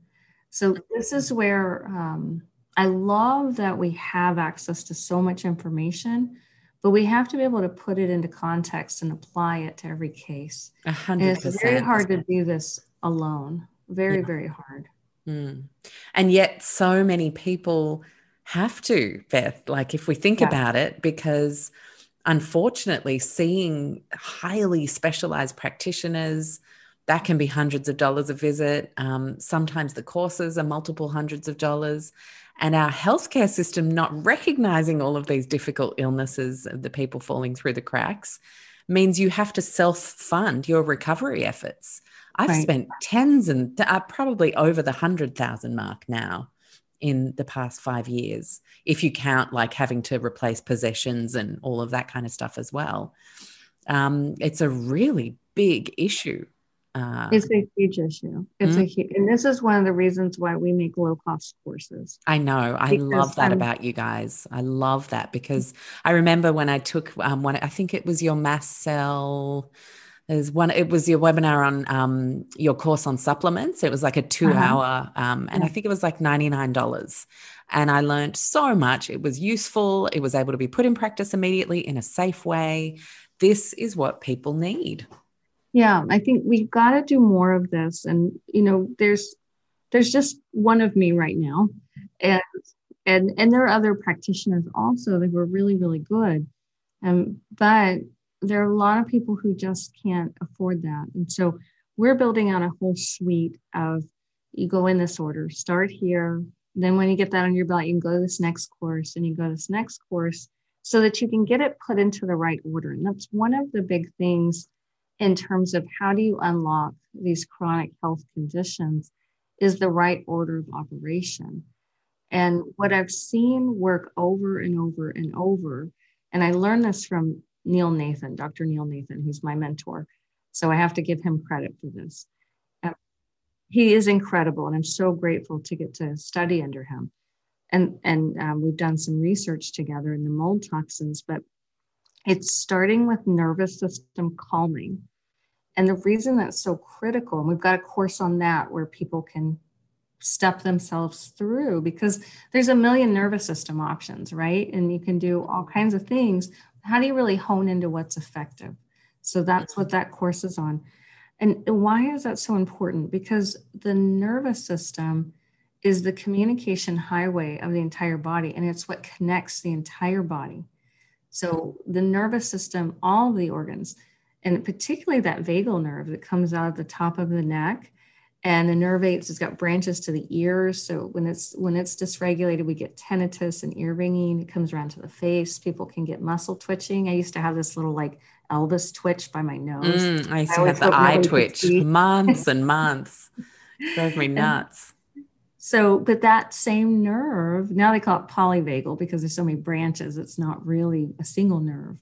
So this is where um, I love that we have access to so much information, but we have to be able to put it into context and apply it to every case. A hundred percent. It's very hard to do this alone. Very, yeah. very hard. Mm. And yet so many people have to, Beth, like if we think yeah. about it, because unfortunately, seeing highly specialized practitioners, that can be hundreds of dollars a visit. Um, sometimes the courses are multiple hundreds of dollars. And our healthcare system not recognizing all of these difficult illnesses of the people falling through the cracks means you have to self-fund your recovery efforts. I've right. spent tens and uh, probably over the one hundred thousand mark now in the past five years, if you count like having to replace possessions and all of that kind of stuff as well. Um, it's a really big issue. Uh, it's a huge issue. It's mm-hmm. a huge, and this is one of the reasons why we make low-cost courses. I know. I love that I'm, about you guys. I love that because I remember when I took um, one, I think it was your mast cell, there's one, it was your webinar on um, your course on supplements. It was like a two uh-huh. hour um, and yeah. I think it was like ninety-nine dollars. And I learned so much. It was useful. It was able to be put in practice immediately in a safe way. This is what people need. Yeah. I think we've got to do more of this. And, you know, there's, there's just one of me right now. And, and, and there are other practitioners also that were really, really good. Um, but there are a lot of people who just can't afford that. And so we're building out a whole suite of, you go in this order, start here. Then when you get that on your belt, you can go to this next course and you go to this next course so that you can get it put into the right order. And that's one of the big things in terms of how do you unlock these chronic health conditions is the right order of operation. And what I've seen work over and over and over, and I learned this from Neil Nathan, Doctor Neil Nathan, who's my mentor. So I have to give him credit for this. He is incredible, and I'm so grateful to get to study under him. And, and um, we've done some research together in the mold toxins, but it's starting with nervous system calming. And the reason that's so critical, and we've got a course on that where people can step themselves through, because there's a million nervous system options, right? And you can do all kinds of things. How do you really hone into what's effective? So that's what that course is on. And why is that so important? Because the nervous system is the communication highway of the entire body, and it's what connects the entire body. So the nervous system, all the organs, and particularly that vagal nerve that comes out of the top of the neck, and the nervates, it's got branches to the ears. So when it's when it's dysregulated, we get tinnitus and ear ringing. It comes around to the face. People can get muscle twitching. I used to have this little like Elvis twitch by my nose. Mm, I used to I have the eye twitch months and months. It drove me nuts. And so, but that same nerve, now they call it polyvagal because there's so many branches. It's not really a single nerve,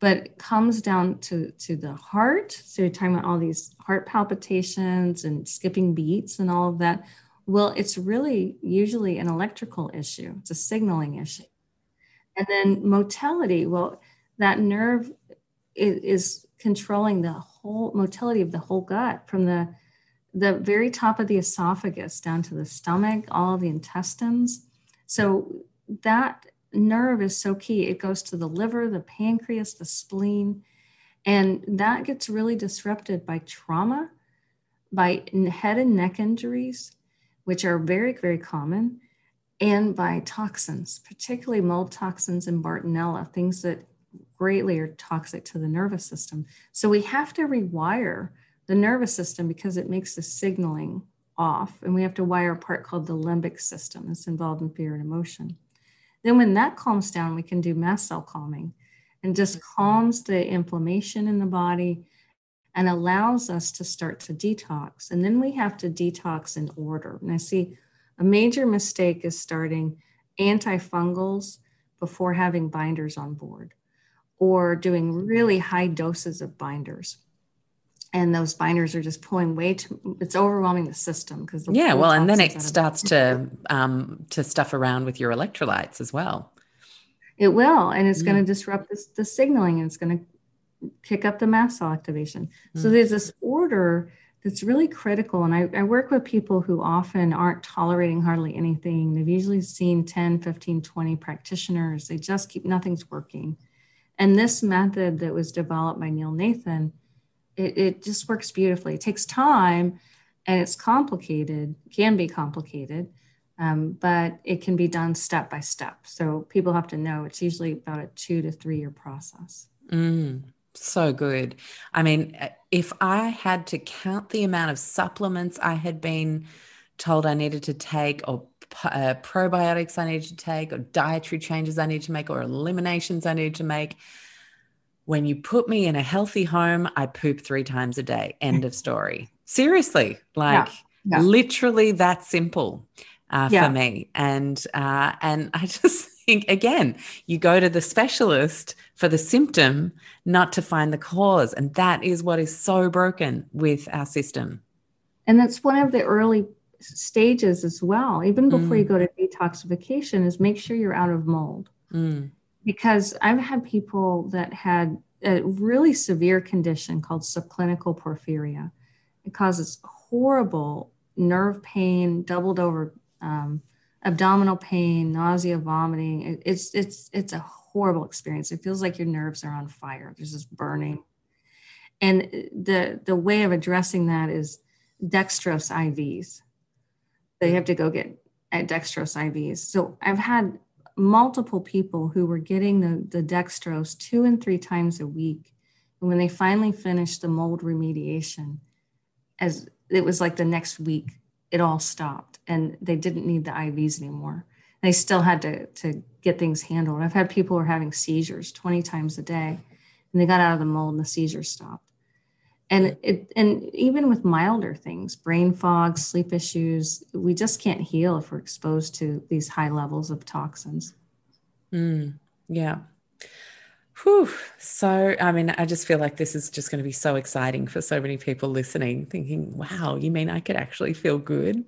but it comes down to, to the heart. So you're talking about all these heart palpitations and skipping beats and all of that. Well, it's really usually an electrical issue. It's a signaling issue. And then motility, well, that nerve is, is controlling the whole motility of the whole gut from the, the very top of the esophagus down to the stomach, all the intestines. So that nerve is so key. It goes to the liver, the pancreas, the spleen, and that gets really disrupted by trauma, by head and neck injuries, which are very, very common, and by toxins, particularly mold toxins and Bartonella, things that greatly are toxic to the nervous system. So we have to rewire the nervous system because it makes the signaling off, and we have to wire a part called the limbic system. It's involved in fear and emotion. Then when that calms down, we can do mast cell calming, and just calms the inflammation in the body and allows us to start to detox. And then we have to detox in order. And I see a major mistake is starting antifungals before having binders on board, or doing really high doses of binders. And those binders are just pulling way too, it's overwhelming the system. because Yeah, well, and then it starts to um, to stuff around with your electrolytes as well. It will, and it's mm. going to disrupt this, the signaling, and it's going to kick up the mast cell activation. Mm. So there's this order that's really critical. And I, I work with people who often aren't tolerating hardly anything. They've usually seen ten, fifteen, twenty practitioners. They just keep, nothing's working. And this method that was developed by Neil Nathan, It, it just works beautifully. It takes time and it's complicated, can be complicated, um, but it can be done step by step. So people have to know it's usually about a two to three year process. Mm, so good. I mean, if I had to count the amount of supplements I had been told I needed to take, or uh, probiotics I needed to take, or dietary changes I need to make, or eliminations I need to make, when you put me in a healthy home, I poop three times a day. End of story. Seriously, like yeah, yeah. literally that simple uh, yeah. for me. And uh, and I just think, again, you go to the specialist for the symptom, not to find the cause. And that is what is so broken with our system. And that's one of the early stages as well. Even before mm. you go to detoxification, is make sure you're out of mold. Mm. Because I've had people that had a really severe condition called subclinical porphyria. It causes horrible nerve pain, doubled over um, abdominal pain, nausea, vomiting. It, it's, it's, it's a horrible experience. It feels like your nerves are on fire. There's this burning. And the, the way of addressing that is dextrose I Vs. They have to go get at dextrose I Vs. So I've had multiple people who were getting the, the dextrose two and three times a week when they finally finished the mold remediation, as it was like the next week, it all stopped and they didn't need the I Vs anymore. They still had to, to get things handled. I've had people who are having seizures twenty times a day and they got out of the mold and the seizures stopped. And it, and even with milder things, brain fog, sleep issues, we just can't heal if we're exposed to these high levels of toxins. Mm, yeah. Whew. So, I mean, I just feel like this is just going to be so exciting for so many people listening, thinking, wow, you mean I could actually feel good?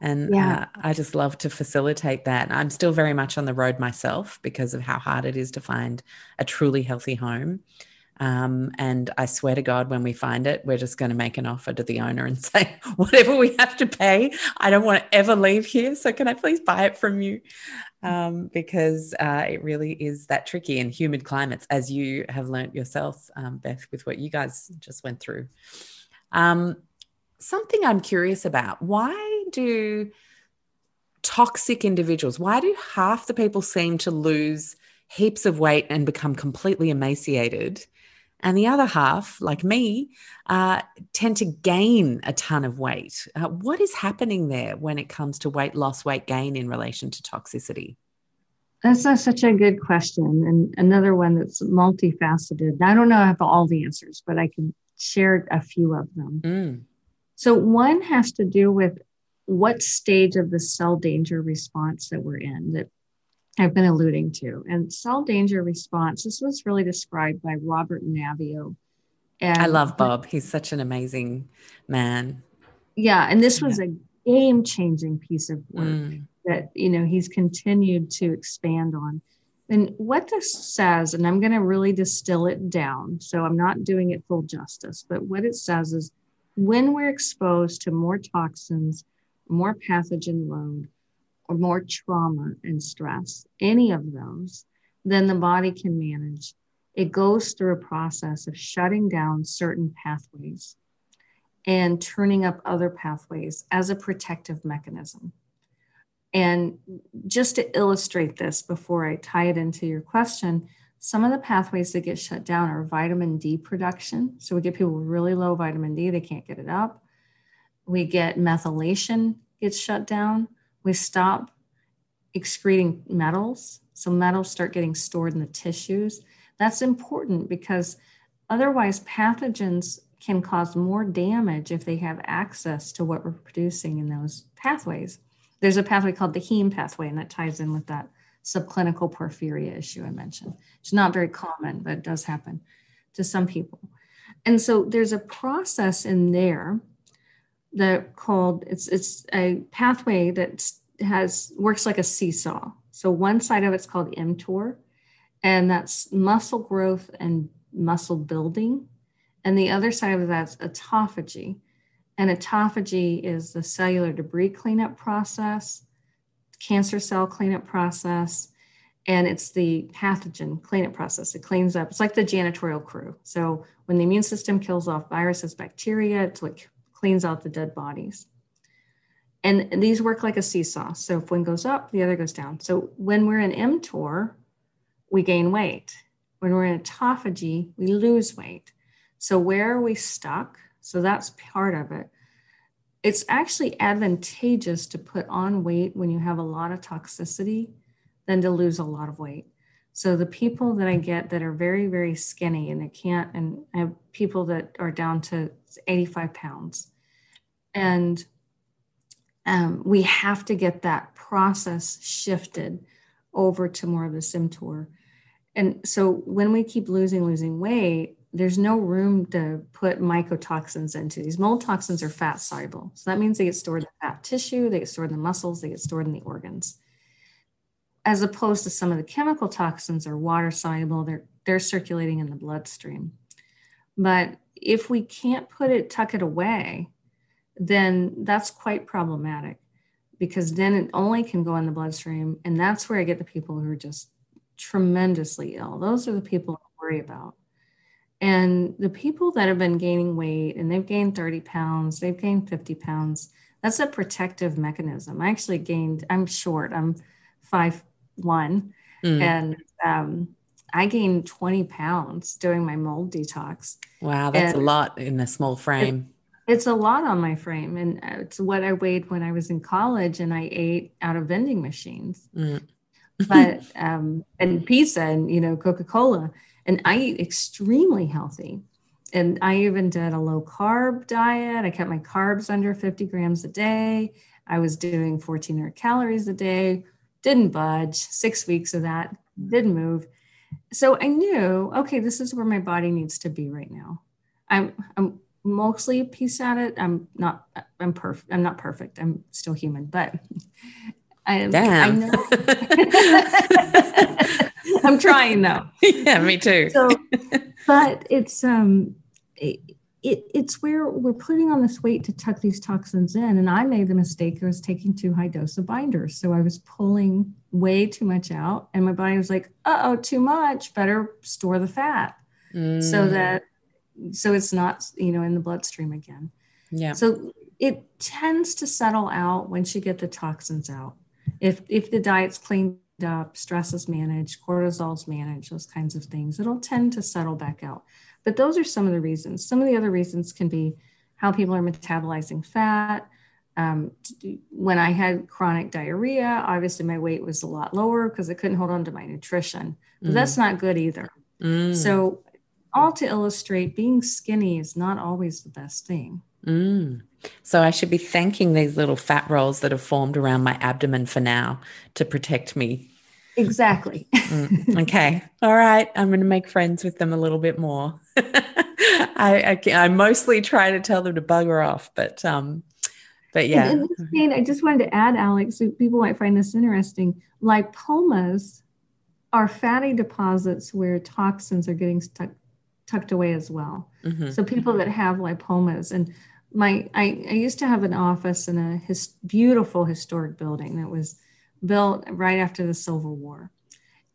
And yeah. uh, I just love to facilitate that. I'm still very much on the road myself because of how hard it is to find a truly healthy home. Um, and I swear to God, when we find it, we're just going to make an offer to the owner and say, whatever we have to pay, I don't want to ever leave here. So can I please buy it from you? Um, because uh, it really is that tricky in humid climates, as you have learnt yourself, um, Beth, with what you guys just went through. Um, something I'm curious about, why do toxic individuals, why do half the people seem to lose heaps of weight and become completely emaciated? And the other half, like me, uh, tend to gain a ton of weight. Uh, what is happening there when it comes to weight loss, weight gain in relation to toxicity? That's a, such a good question. And another one that's multifaceted. I don't know if I have all the answers, but I can share a few of them. Mm. So one has to do with what stage of the cell danger response that we're in, that I've been alluding to. And cell danger response, this was really described by Robert Navio. And I love Bob. He's such an amazing man. Yeah. And this was yeah. a game-changing piece of work mm. that, you know, he's continued to expand on. And what this says, and I'm going to really distill it down, so I'm not doing it full justice, but what it says is when we're exposed to more toxins, more pathogen load, or more trauma and stress, any of those, then the body can manage. It goes through a process of shutting down certain pathways and turning up other pathways as a protective mechanism. And just to illustrate this before I tie it into your question, some of the pathways that get shut down are vitamin D production. So we get people with really low vitamin D, they can't get it up. We get methylation gets shut down. We stop excreting metals. So metals start getting stored in the tissues. That's important because otherwise pathogens can cause more damage if they have access to what we're producing in those pathways. There's a pathway called the heme pathway, and that ties in with that subclinical porphyria issue I mentioned. It's not very common, but it does happen to some people. And so there's a process in there that called, it's it's a pathway that has works like a seesaw. So one side of it's called mTOR, and that's muscle growth and muscle building. And the other side of that's autophagy. And autophagy is the cellular debris cleanup process, cancer cell cleanup process, and it's the pathogen cleanup process. It cleans up, it's like the janitorial crew. So when the immune system kills off viruses, bacteria, it's like cleans out the dead bodies. And these work like a seesaw. So if one goes up, the other goes down. So when we're in mTOR, we gain weight. When we're in autophagy, we lose weight. So where are we stuck? So that's part of it. It's actually advantageous to put on weight when you have a lot of toxicity than to lose a lot of weight. So the people that I get that are very, very skinny and they can't, and I have people that are down to eighty-five pounds. And um, we have to get that process shifted over to more of the mTOR. And so when we keep losing, losing weight, there's no room to put mycotoxins into. These mold toxins are fat soluble. So that means they get stored in the fat tissue, they get stored in the muscles, they get stored in the organs. As opposed to some of the chemical toxins are water soluble, they're, they're circulating in the bloodstream. But if we can't put it, tuck it away, then that's quite problematic because then it only can go in the bloodstream. And that's where I get the people who are just tremendously ill. Those are the people I worry about. And the people that have been gaining weight and they've gained thirty pounds, they've gained fifty pounds, that's a protective mechanism. I actually gained, I'm short, I'm five one, mm. and um, I gained twenty pounds during my mold detox. Wow. That's and a lot in a small frame. It, it's a lot on my frame. And it's what I weighed when I was in college and I ate out of vending machines, mm. but, um, and pizza and, you know, Coca-Cola, and I eat extremely healthy. And I even did a low carb diet. I kept my carbs under fifty grams a day. I was doing fourteen hundred calories a day, didn't budge, six weeks of that, didn't move. So I knew, okay, this is where my body needs to be right now. I'm I'm mostly a piece at it. I'm not, I'm perfect. I'm not perfect. I'm still human, but I am. I know. I'm trying though. Yeah, me too. So, but it's, um, it, It, it's where we're putting on this weight to tuck these toxins in. And I made the mistake. I was taking too high dose of binders. So I was pulling way too much out. And my body was like, uh-oh, too much. Better store the fat mm. so that, so it's not, you know, in the bloodstream again. Yeah. So it tends to settle out once you get the toxins out. If, if the diet's cleaned up, stress is managed, cortisol's managed, those kinds of things, it'll tend to settle back out. But those are some of the reasons. Some of the other reasons can be how people are metabolizing fat. Um, when I had chronic diarrhea, obviously my weight was a lot lower because I couldn't hold on to my nutrition, but mm. that's not good either. Mm. So all to illustrate, being skinny is not always the best thing. Mm. So I should be thanking these little fat rolls that have formed around my abdomen for now to protect me. Exactly. mm, okay. All right. I'm going to make friends with them a little bit more. I, I I mostly try to tell them to bugger off, but, um, but yeah. And, and Shane, I just wanted to add, Alex, people might find this interesting. Lipomas are fatty deposits where toxins are getting stuck, tucked away as well. Mm-hmm. So people that have lipomas, and my, I, I used to have an office in a his, beautiful historic building that was built right after the Civil War.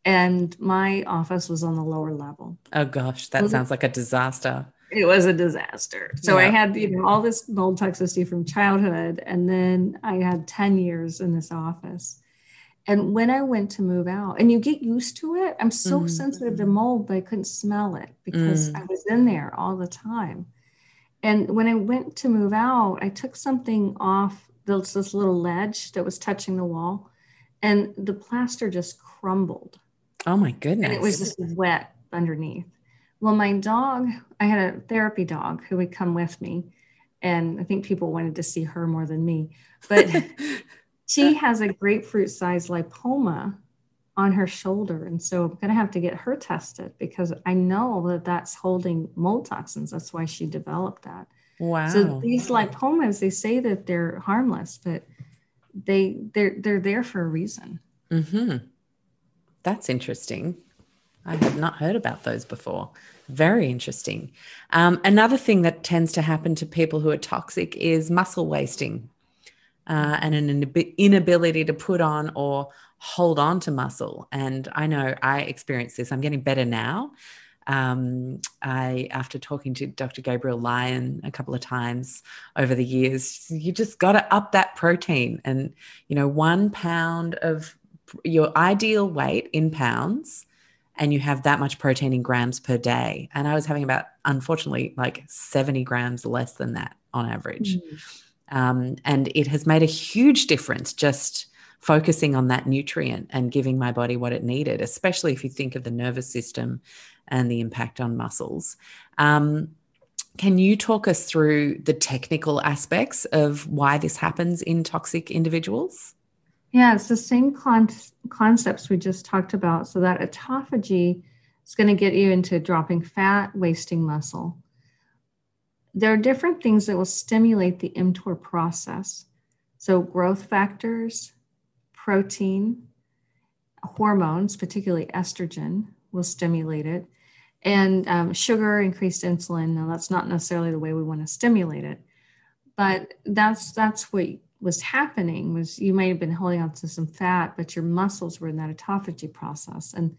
And my office was on the lower level. Oh gosh, that sounds like a disaster. It was a disaster. So yeah. I had, you know, all this mold toxicity from childhood. And then I had ten years in this office. And when I went to move out, and you get used to it, I'm so mm. sensitive to mold, but I couldn't smell it because mm. I was in there all the time. And when I went to move out, I took something off this, this little ledge that was touching the wall. And the plaster just crumbled. Oh my goodness. And it was just wet underneath. Well, my dog, I had a therapy dog who would come with me. And I think people wanted to see her more than me. But she has a grapefruit-sized lipoma on her shoulder. And so I'm going to have to get her tested because I know that that's holding mold toxins. That's why she developed that. Wow. So these lipomas, they say that they're harmless, but they they're they're there for a reason. Mm-hmm. That's interesting. I have not heard about those before. Very interesting. Um, another thing that tends to happen to people who are toxic is muscle wasting uh, and an inability to put on or hold on to muscle. And I know I experienced this. I'm getting better now. Um, I, after talking to Doctor Gabriel Lyon a couple of times over the years, you just got to up that protein. And, you know, one pound of your ideal weight in pounds, and you have that much protein in grams per day. And I was having about, unfortunately, like seventy grams less than that on average. Mm-hmm. Um, and it has made a huge difference just focusing on that nutrient and giving my body what it needed, especially if you think of the nervous system and the impact on muscles. Um, can you talk us through the technical aspects of why this happens in toxic individuals? Yeah, it's the same con- concepts we just talked about. So that autophagy is going to get you into dropping fat, wasting muscle. There are different things that will stimulate the mTOR process. So growth factors, protein, hormones, particularly estrogen, will stimulate it. And um, sugar, increased insulin. Now, that's not necessarily the way we want to stimulate it, but that's that's what was happening. Was you may have been holding on to some fat, but your muscles were in that autophagy process. And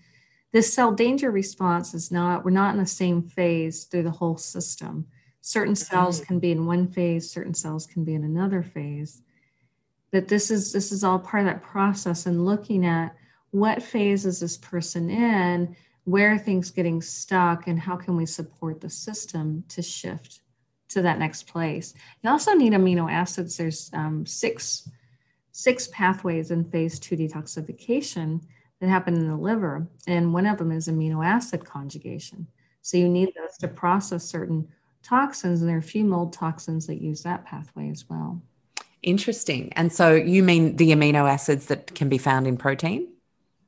this cell danger response is not. We're not in the same phase through the whole system. Certain cells can be in one phase. Certain cells can be in another phase. But this is this is all part of that process. And looking at what phase is this person in. where are things getting stuck and how can we support the system to shift to that next place. You also need amino acids. There's um, six, six pathways in phase two detoxification that happen in the liver. And one of them is amino acid conjugation. So you need those to process certain toxins, and there are a few mold toxins that use that pathway as well. Interesting. And so you mean the amino acids that can be found in protein?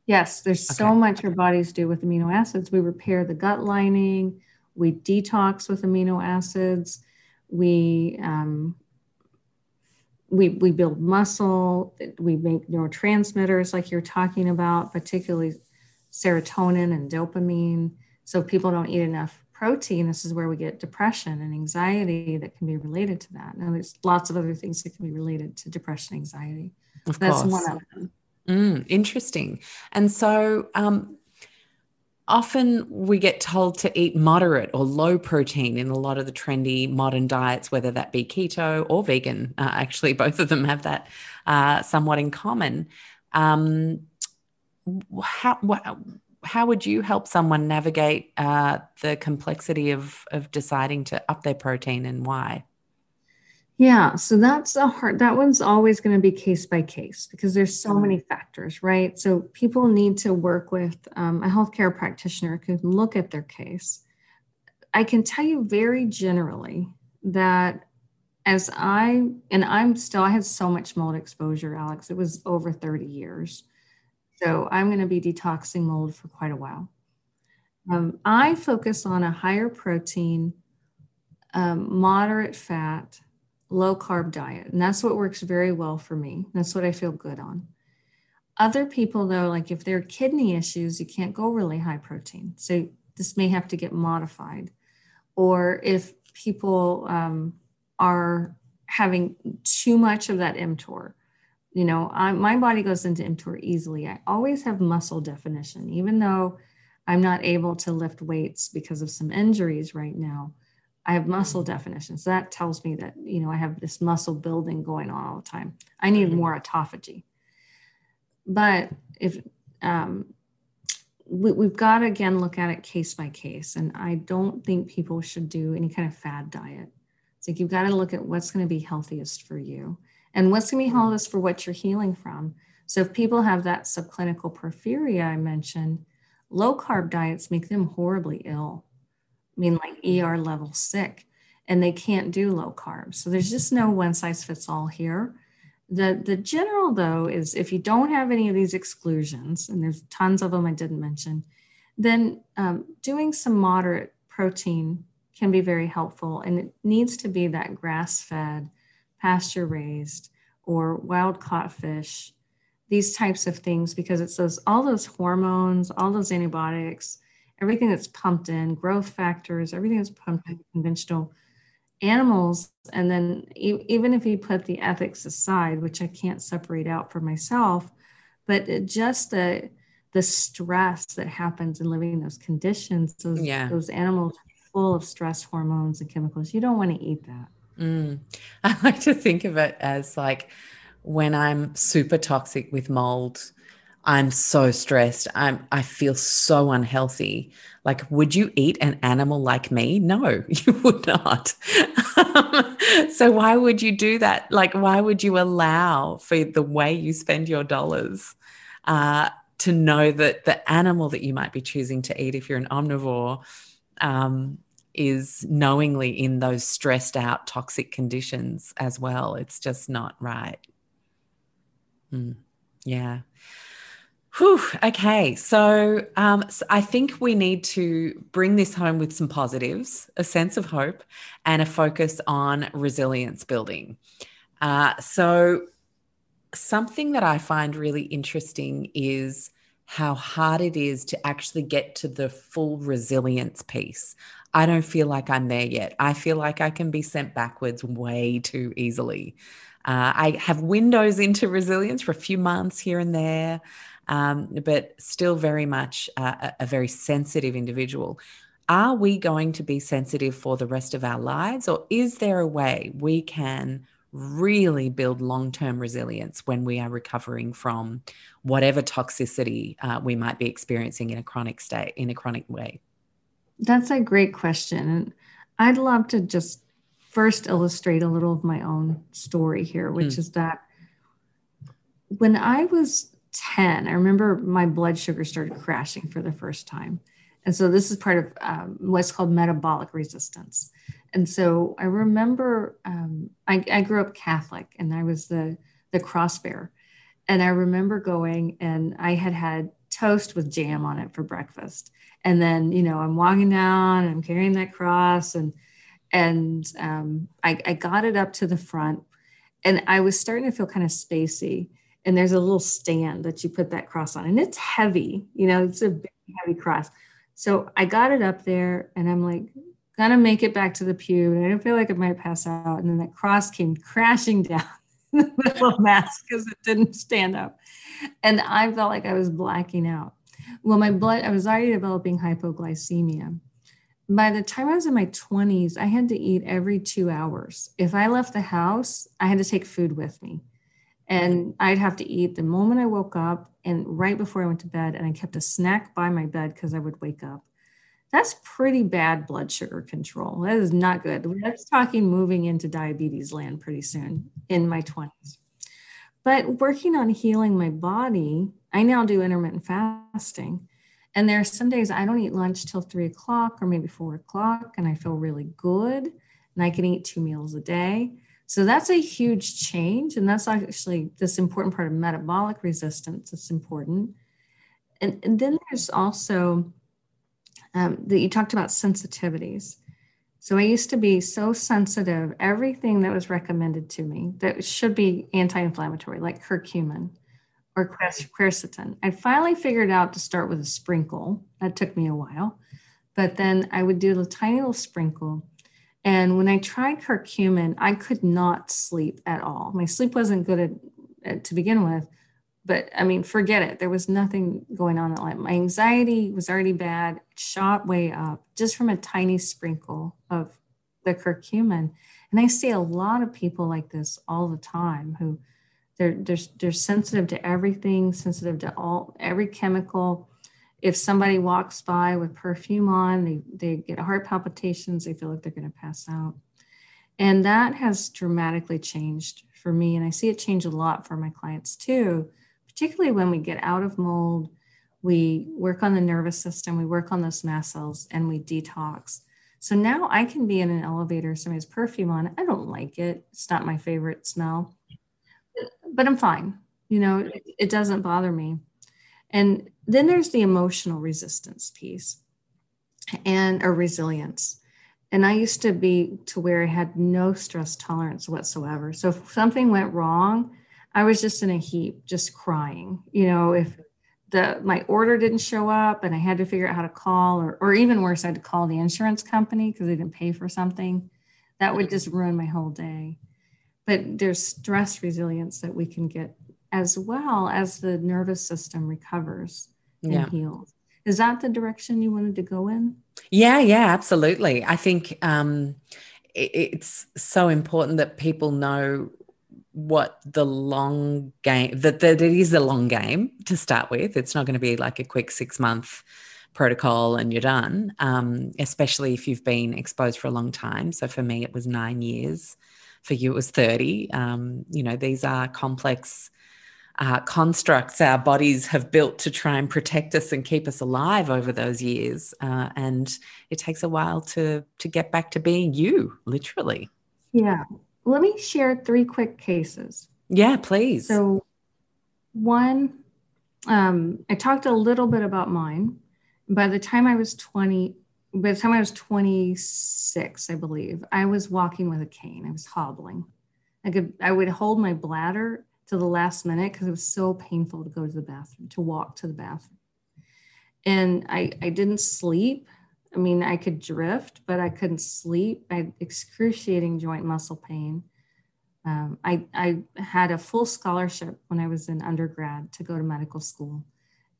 Yes, there's okay. so much your bodies do with amino acids. We repair the gut lining. We detox with amino acids. We um, we we build muscle. We make neurotransmitters like you're talking about, particularly serotonin and dopamine. So if people don't eat enough protein, this is where we get depression and anxiety that can be related to that. Now, there's lots of other things that can be related to depression, anxiety. Of That's course. one of them. Mm, interesting. And so um, often we get told to eat moderate or low protein in a lot of the trendy modern diets, whether that be keto or vegan. Uh, actually, both of them have that uh, somewhat in common. Um, how, how would you help someone navigate uh, the complexity of, of deciding to up their protein and why? Yeah, so that's a hard, that one's always going to be case by case because there's so many factors, right? So people need to work with um, a healthcare practitioner who can look at their case. I can tell you very generally that as I, and I'm still, I had so much mold exposure, Alex, it was over thirty years. So I'm going to be detoxing mold for quite a while. Um, I focus on a higher protein, um, moderate fat, low carb diet. And that's what works very well for me. That's what I feel good on. Other people though, like if they're kidney issues, you can't go really high protein. So this may have to get modified. Or if people um, are having too much of that mTOR, you know, I, my body goes into mTOR easily. I always have muscle definition, even though I'm not able to lift weights because of some injuries right now. I have muscle definitions. That tells me that, you know, I have this muscle building going on all the time. I need more autophagy. But if um, we, we've got to, again, look at it case by case. And I don't think people should do any kind of fad diet. It's like you've got to look at what's going to be healthiest for you and what's going to be healthiest for what you're healing from. So if people have that subclinical porphyria I mentioned, low carb diets make them horribly ill. I mean, like E R level sick, and they can't do low carbs. So there's just no one size fits all here. The the general though, is if you don't have any of these exclusions, and there's tons of them I didn't mention, then um, doing some moderate protein can be very helpful. And it needs to be that grass-fed, pasture-raised, or wild-caught fish, these types of things, because it's those all those hormones, all those antibiotics, everything that's pumped in, growth factors, everything that's pumped in conventional animals. And then e- even if you put the ethics aside, which I can't separate out for myself, but it just the the stress that happens in living in those conditions, those, yeah. those animals are full of stress hormones and chemicals. You don't want to eat that. Mm. I like to think of it as like when I'm super toxic with mold, I'm so stressed. I'm, I feel so unhealthy. Like, would you eat an animal like me? No, you would not. So why would you do that? Like, why would you allow for the way you spend your dollars uh, to know that the animal that you might be choosing to eat if you're an omnivore um, is knowingly in those stressed out toxic conditions as well? It's just not right. Mm, yeah. Whew, okay, so, um, so I think we need to bring this home with some positives, a sense of hope, and a focus on resilience building. Uh, so something that I find really interesting is how hard it is to actually get to the full resilience piece. I don't feel like I'm there yet. I feel like I can be sent backwards way too easily. Uh, I have windows into resilience for a few months here and there. Um, but still very much uh, a very sensitive individual. Are we going to be sensitive for the rest of our lives, or is there a way we can really build long-term resilience when we are recovering from whatever toxicity uh, we might be experiencing in a chronic state, in a chronic way? That's a great question. I'd love to just first illustrate a little of my own story here, which mm. is that when I was ten, I remember my blood sugar started crashing for the first time. And so this is part of um, what's called metabolic resistance. And so I remember um, I, I grew up Catholic, and I was the, the cross bearer. And I remember going, and I had had toast with jam on it for breakfast. And then, you know, I'm walking down and I'm carrying that cross, and and um, I, I got it up to the front, and I was starting to feel kind of spacey. And there's a little stand that you put that cross on, and it's heavy, you know, it's a big, heavy cross. So I got it up there, and I'm like, gonna make it back to the pew. And I didn't feel like I might pass out. And then that cross came crashing down in the middle of mass because it didn't stand up. And I felt like I was blacking out. Well, my blood, I was already developing hypoglycemia. By the time I was in my twenties, I had to eat every two hours. If I left the house, I had to take food with me. And I'd have to eat the moment I woke up and right before I went to bed. And I kept a snack by my bed because I would wake up. That's pretty bad blood sugar control. That is not good. We're talking moving into diabetes land pretty soon in my twenties. But working on healing my body, I now do intermittent fasting. And there are some days I don't eat lunch till three o'clock or maybe four o'clock, and I feel really good, and I can eat two meals a day. So that's a huge change. And that's actually this important part of metabolic resistance that's important. And, and then there's also um, that you talked about sensitivities. So I used to be so sensitive, everything that was recommended to me that should be anti-inflammatory, like curcumin or quercetin. I finally figured out to start with a sprinkle. That took me a while, but then I would do a tiny little sprinkle. And when I tried curcumin, I could not sleep at all. My sleep wasn't good at, at, to begin with, but I mean, forget it. There was nothing going on at night. My anxiety was already bad. It shot way up just from a tiny sprinkle of the curcumin. And I see a lot of people like this all the time who They're, they're, they're sensitive to everything, sensitive to all every chemical. If somebody walks by with perfume on, they, they get heart palpitations, they feel like they're going to pass out. And that has dramatically changed for me. And I see it change a lot for my clients too, particularly when we get out of mold, we work on the nervous system, we work on those mast cells, and we detox. So now I can be in an elevator, somebody's perfume on, I don't like it. It's not my favorite smell. But I'm fine. You know, it, it doesn't bother me. And then there's the emotional resistance piece and or resilience. And I used to be to where I had no stress tolerance whatsoever. So if something went wrong, I was just in a heap, just crying. You know, if the my order didn't show up and I had to figure out how to call, or, or even worse, I had to call the insurance company because they didn't pay for something, that would just ruin my whole day. But there's stress resilience that we can get as well as the nervous system recovers and yeah. heals. Is that the direction you wanted to go in? Yeah, yeah, absolutely. I think um, it, it's so important that people know what the long game, that, that it is a long game to start with. It's not going to be like a quick six month protocol and you're done, um, especially if you've been exposed for a long time. So for me, it was nine years. For you, it was thirty. Um, you know, these are complex uh, constructs our bodies have built to try and protect us and keep us alive over those years. Uh, and it takes a while to to get back to being you, literally. Yeah. Let me share three quick cases. Yeah, please. So one, um, I talked a little bit about mine. By the time I was twenty, By the time I was twenty-six, I believe, I was walking with a cane. I was hobbling. I could, I would hold my bladder to the last minute because it was so painful to go to the bathroom, to walk to the bathroom. And I, I didn't sleep. I mean, I could drift, but I couldn't sleep. I had excruciating joint muscle pain. Um, I, I had a full scholarship when I was in undergrad to go to medical school.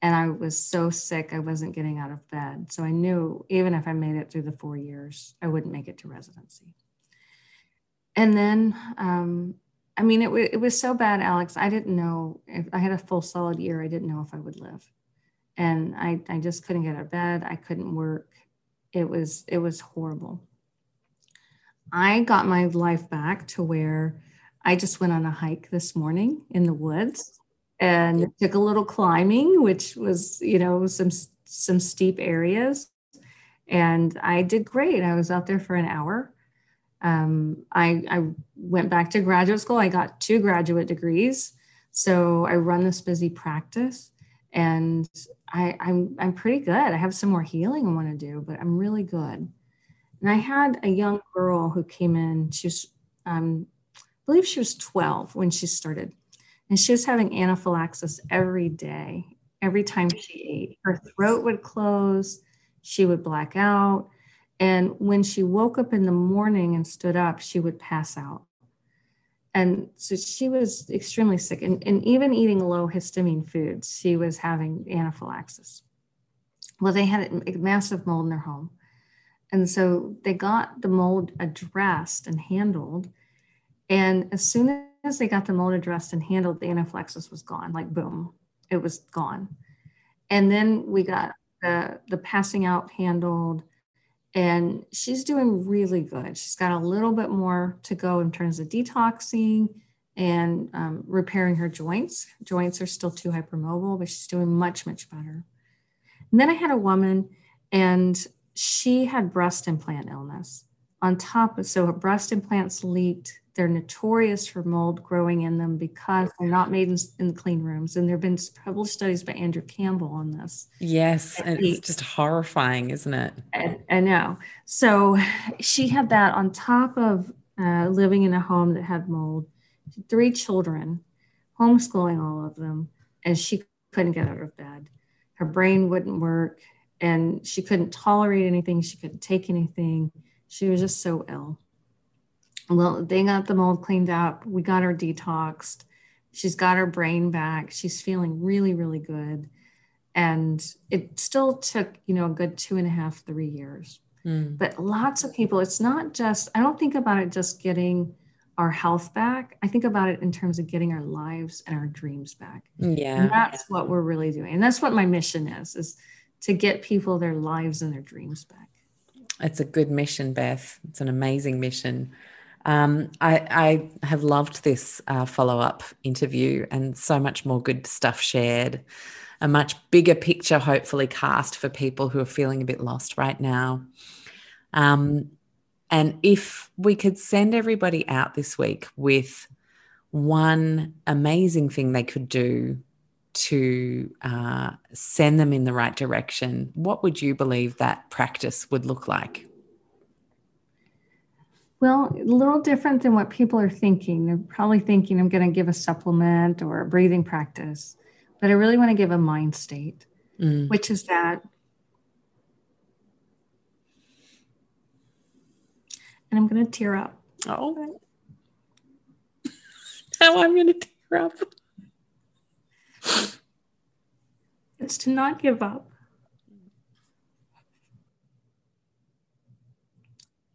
And I was so sick, I wasn't getting out of bed. So I knew even if I made it through the four years, I wouldn't make it to residency. And then, um, I mean, it, w- it was so bad, Alex, I didn't know if I had a full solid year. I didn't know if I would live. And I, I just couldn't get out of bed. I couldn't work. It was, it was horrible. I got my life back to where I just went on a hike this morning in the woods and took a little climbing, which was, you know, some, some steep areas. And I did great. I was out there for an hour. Um, I, I went back to graduate school. I got two graduate degrees. So I run this busy practice, and I, I'm, I'm pretty good. I have some more healing I want to do, but I'm really good. And I had a young girl who came in. She was, um, I believe she was twelve when she started, and she was having anaphylaxis every day. Every time she ate, her throat would close. She would black out. And when she woke up in the morning and stood up, she would pass out. And so she was extremely sick. And, and even eating low histamine foods, she was having anaphylaxis. Well, they had a massive mold in their home. And so they got the mold addressed and handled. And as soon as they got the mold addressed and handled, the anaphylaxis was gone, like boom, it was gone. And then we got the, the passing out handled, and she's doing really good. She's got a little bit more to go in terms of detoxing and um, repairing her joints. Joints are still too hypermobile, but she's doing much, much better. And then I had a woman, and she had breast implant illness on top of, so her breast implants leaked. They're notorious for mold growing in them because they're not made in, in clean rooms. And there have been published studies by Andrew Campbell on this. Yes. And it's just horrifying, isn't it? I, I know. So she had that on top of uh, living in a home that had mold, three children, homeschooling all of them. And she couldn't get out of bed. Her brain wouldn't work, and she couldn't tolerate anything. She couldn't take anything. She was just so ill. Well, they got the mold cleaned up. We got her detoxed. She's got her brain back. She's feeling really, really good. And it still took, you know, a good two and a half, three years. Mm. But lots of people, it's not just, I don't think about it just getting our health back. I think about it in terms of getting our lives and our dreams back. Yeah. And that's what we're really doing. And that's what my mission is, is to get people their lives and their dreams back. It's a good mission, Beth. It's an amazing mission. Um, I, I have loved this uh, follow-up interview, and so much more good stuff shared, a much bigger picture hopefully cast for people who are feeling a bit lost right now. Um, and if we could send everybody out this week with one amazing thing they could do to uh, send them in the right direction, what would you believe that practice would look like? Well, a little different than what people are thinking. They're probably thinking, I'm going to give a supplement or a breathing practice, but I really want to give a mind state, mm. which is that. And I'm going to tear up. Oh, now I'm going to tear up. It's to not give up.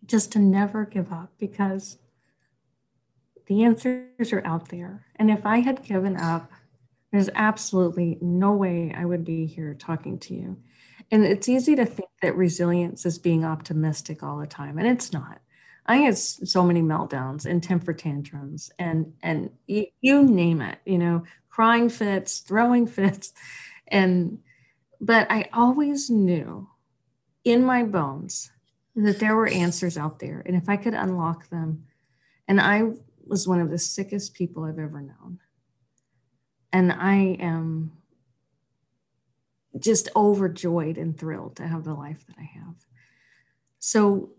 Just to never give up, because the answers are out there. And if I had given up, there's absolutely no way I would be here talking to you. And it's easy to think that resilience is being optimistic all the time, and it's not. I had so many meltdowns and temper tantrums and, and you, you name it, you know, crying fits, throwing fits. And, but I always knew in my bones that there were answers out there. And if I could unlock them, and I was one of the sickest people I've ever known. And I am just overjoyed and thrilled to have the life that I have. So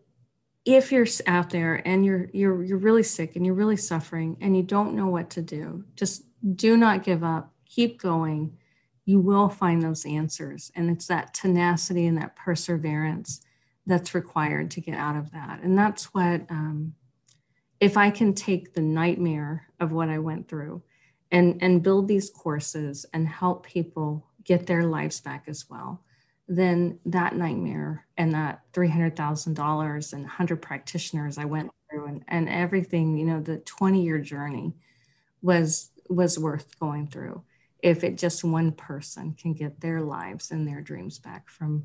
if you're out there and you're, you're, you're really sick and you're really suffering and you don't know what to do, just do not give up, keep going. You will find those answers. And it's that tenacity and that perseverance that's required to get out of that. And that's what, um, if I can take the nightmare of what I went through and, and build these courses and help people get their lives back as well, then that nightmare and that three hundred thousand dollars and one hundred practitioners I went through and, and everything, you know, the twenty year journey was, was worth going through if it just one person can get their lives and their dreams back from,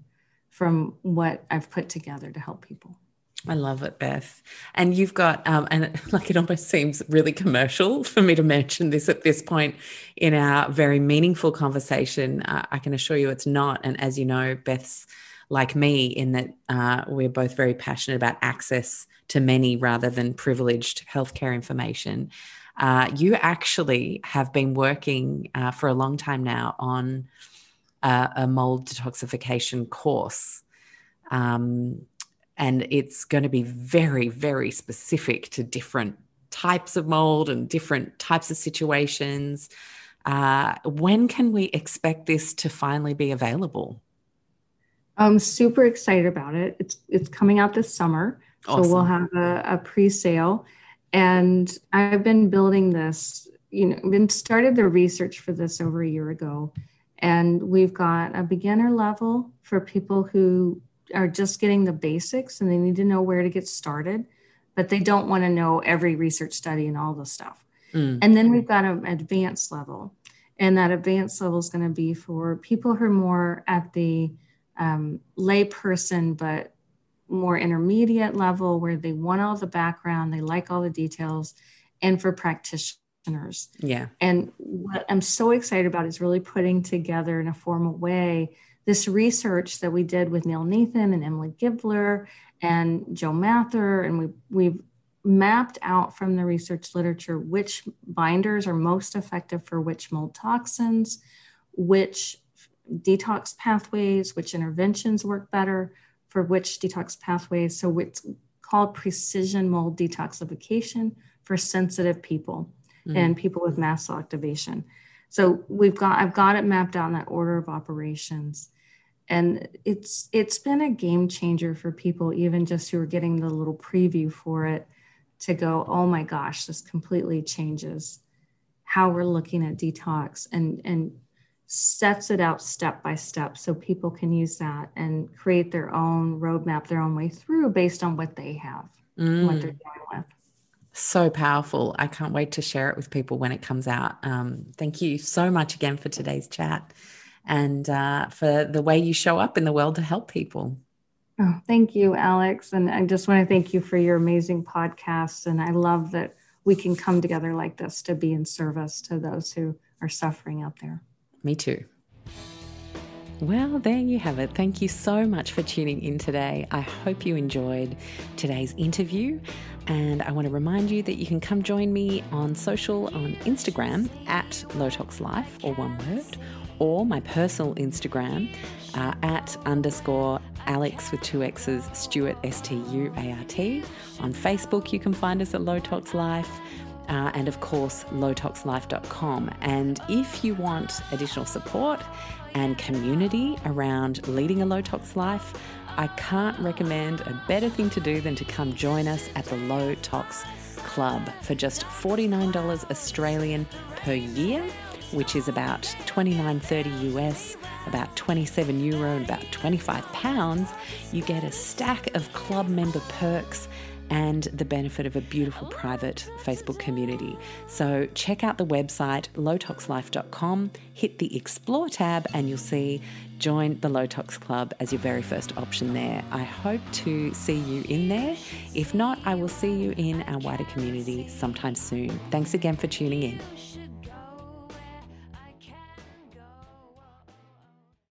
from what I've put together to help people. I love it, Beth. And you've got, um, and like it almost seems really commercial for me to mention this at this point in our very meaningful conversation. Uh, I can assure you it's not. And as you know, Beth's like me in that uh, we're both very passionate about access to many rather than privileged healthcare information. Uh, you actually have been working uh, for a long time now on uh, a mold detoxification course. Um And it's going to be very, very specific to different types of mold and different types of situations. Uh, when can we expect this to finally be available? I'm super excited about it. It's it's coming out this summer. Awesome. So we'll have a, a pre-sale. And I've been building this, you know, been started the research for this over a year ago. And we've got a beginner level for people who are just getting the basics and they need to know where to get started, but they don't want to know every research study and all the stuff. Mm. And then we've got an advanced level, and that advanced level is going to be for people who are more at the um, lay person, but more intermediate level where they want all the background, they like all the details, and for practitioners. Yeah. And what I'm so excited about is really putting together in a formal way this research that we did with Neil Nathan and Emily Gibler and Joe Mather, and we, we've mapped out from the research literature which binders are most effective for which mold toxins, which detox pathways, which interventions work better for which detox pathways. So it's called precision mold detoxification for sensitive people mm. and people with mast cell activation. So we've got, I've got it mapped out in that order of operations. And it's it's been a game changer for people, even just who are getting the little preview for it, to go, oh my gosh, this completely changes how we're looking at detox, and, and sets it out step by step so people can use that and create their own roadmap, their own way through based on what they have, mm. what they're dealing with. So powerful. I can't wait to share it with people when it comes out. Um, thank you so much again for today's chat, and uh, for the way you show up in the world to help people. Oh, thank you, Alex. And I just want to thank you for your amazing podcast. And I love that we can come together like this to be in service to those who are suffering out there. Me too. Well, there you have it. Thank you so much for tuning in today. I hope you enjoyed today's interview. And I want to remind you that you can come join me on social, on Instagram at Low Tox Life, or one word, or my personal Instagram uh, at underscore Alex with two X's, Stuart, S T U A R T. On Facebook, you can find us at Low Tox Life. Uh, and of course, low tox life dot com. And if you want additional support and community around leading a low tox life, I can't recommend a better thing to do than to come join us at the Low Tox Club for just forty-nine dollars Australian per year, which is about twenty-nine dollars and thirty cents U S, about twenty-seven euro, and about twenty-five pounds. You get a stack of club member perks and the benefit of a beautiful private Facebook community. So check out the website, low tox life dot com, hit the Explore tab, and you'll see Join the Low Tox Club as your very first option there. I hope to see you in there. If not, I will see you in our wider community sometime soon. Thanks again for tuning in.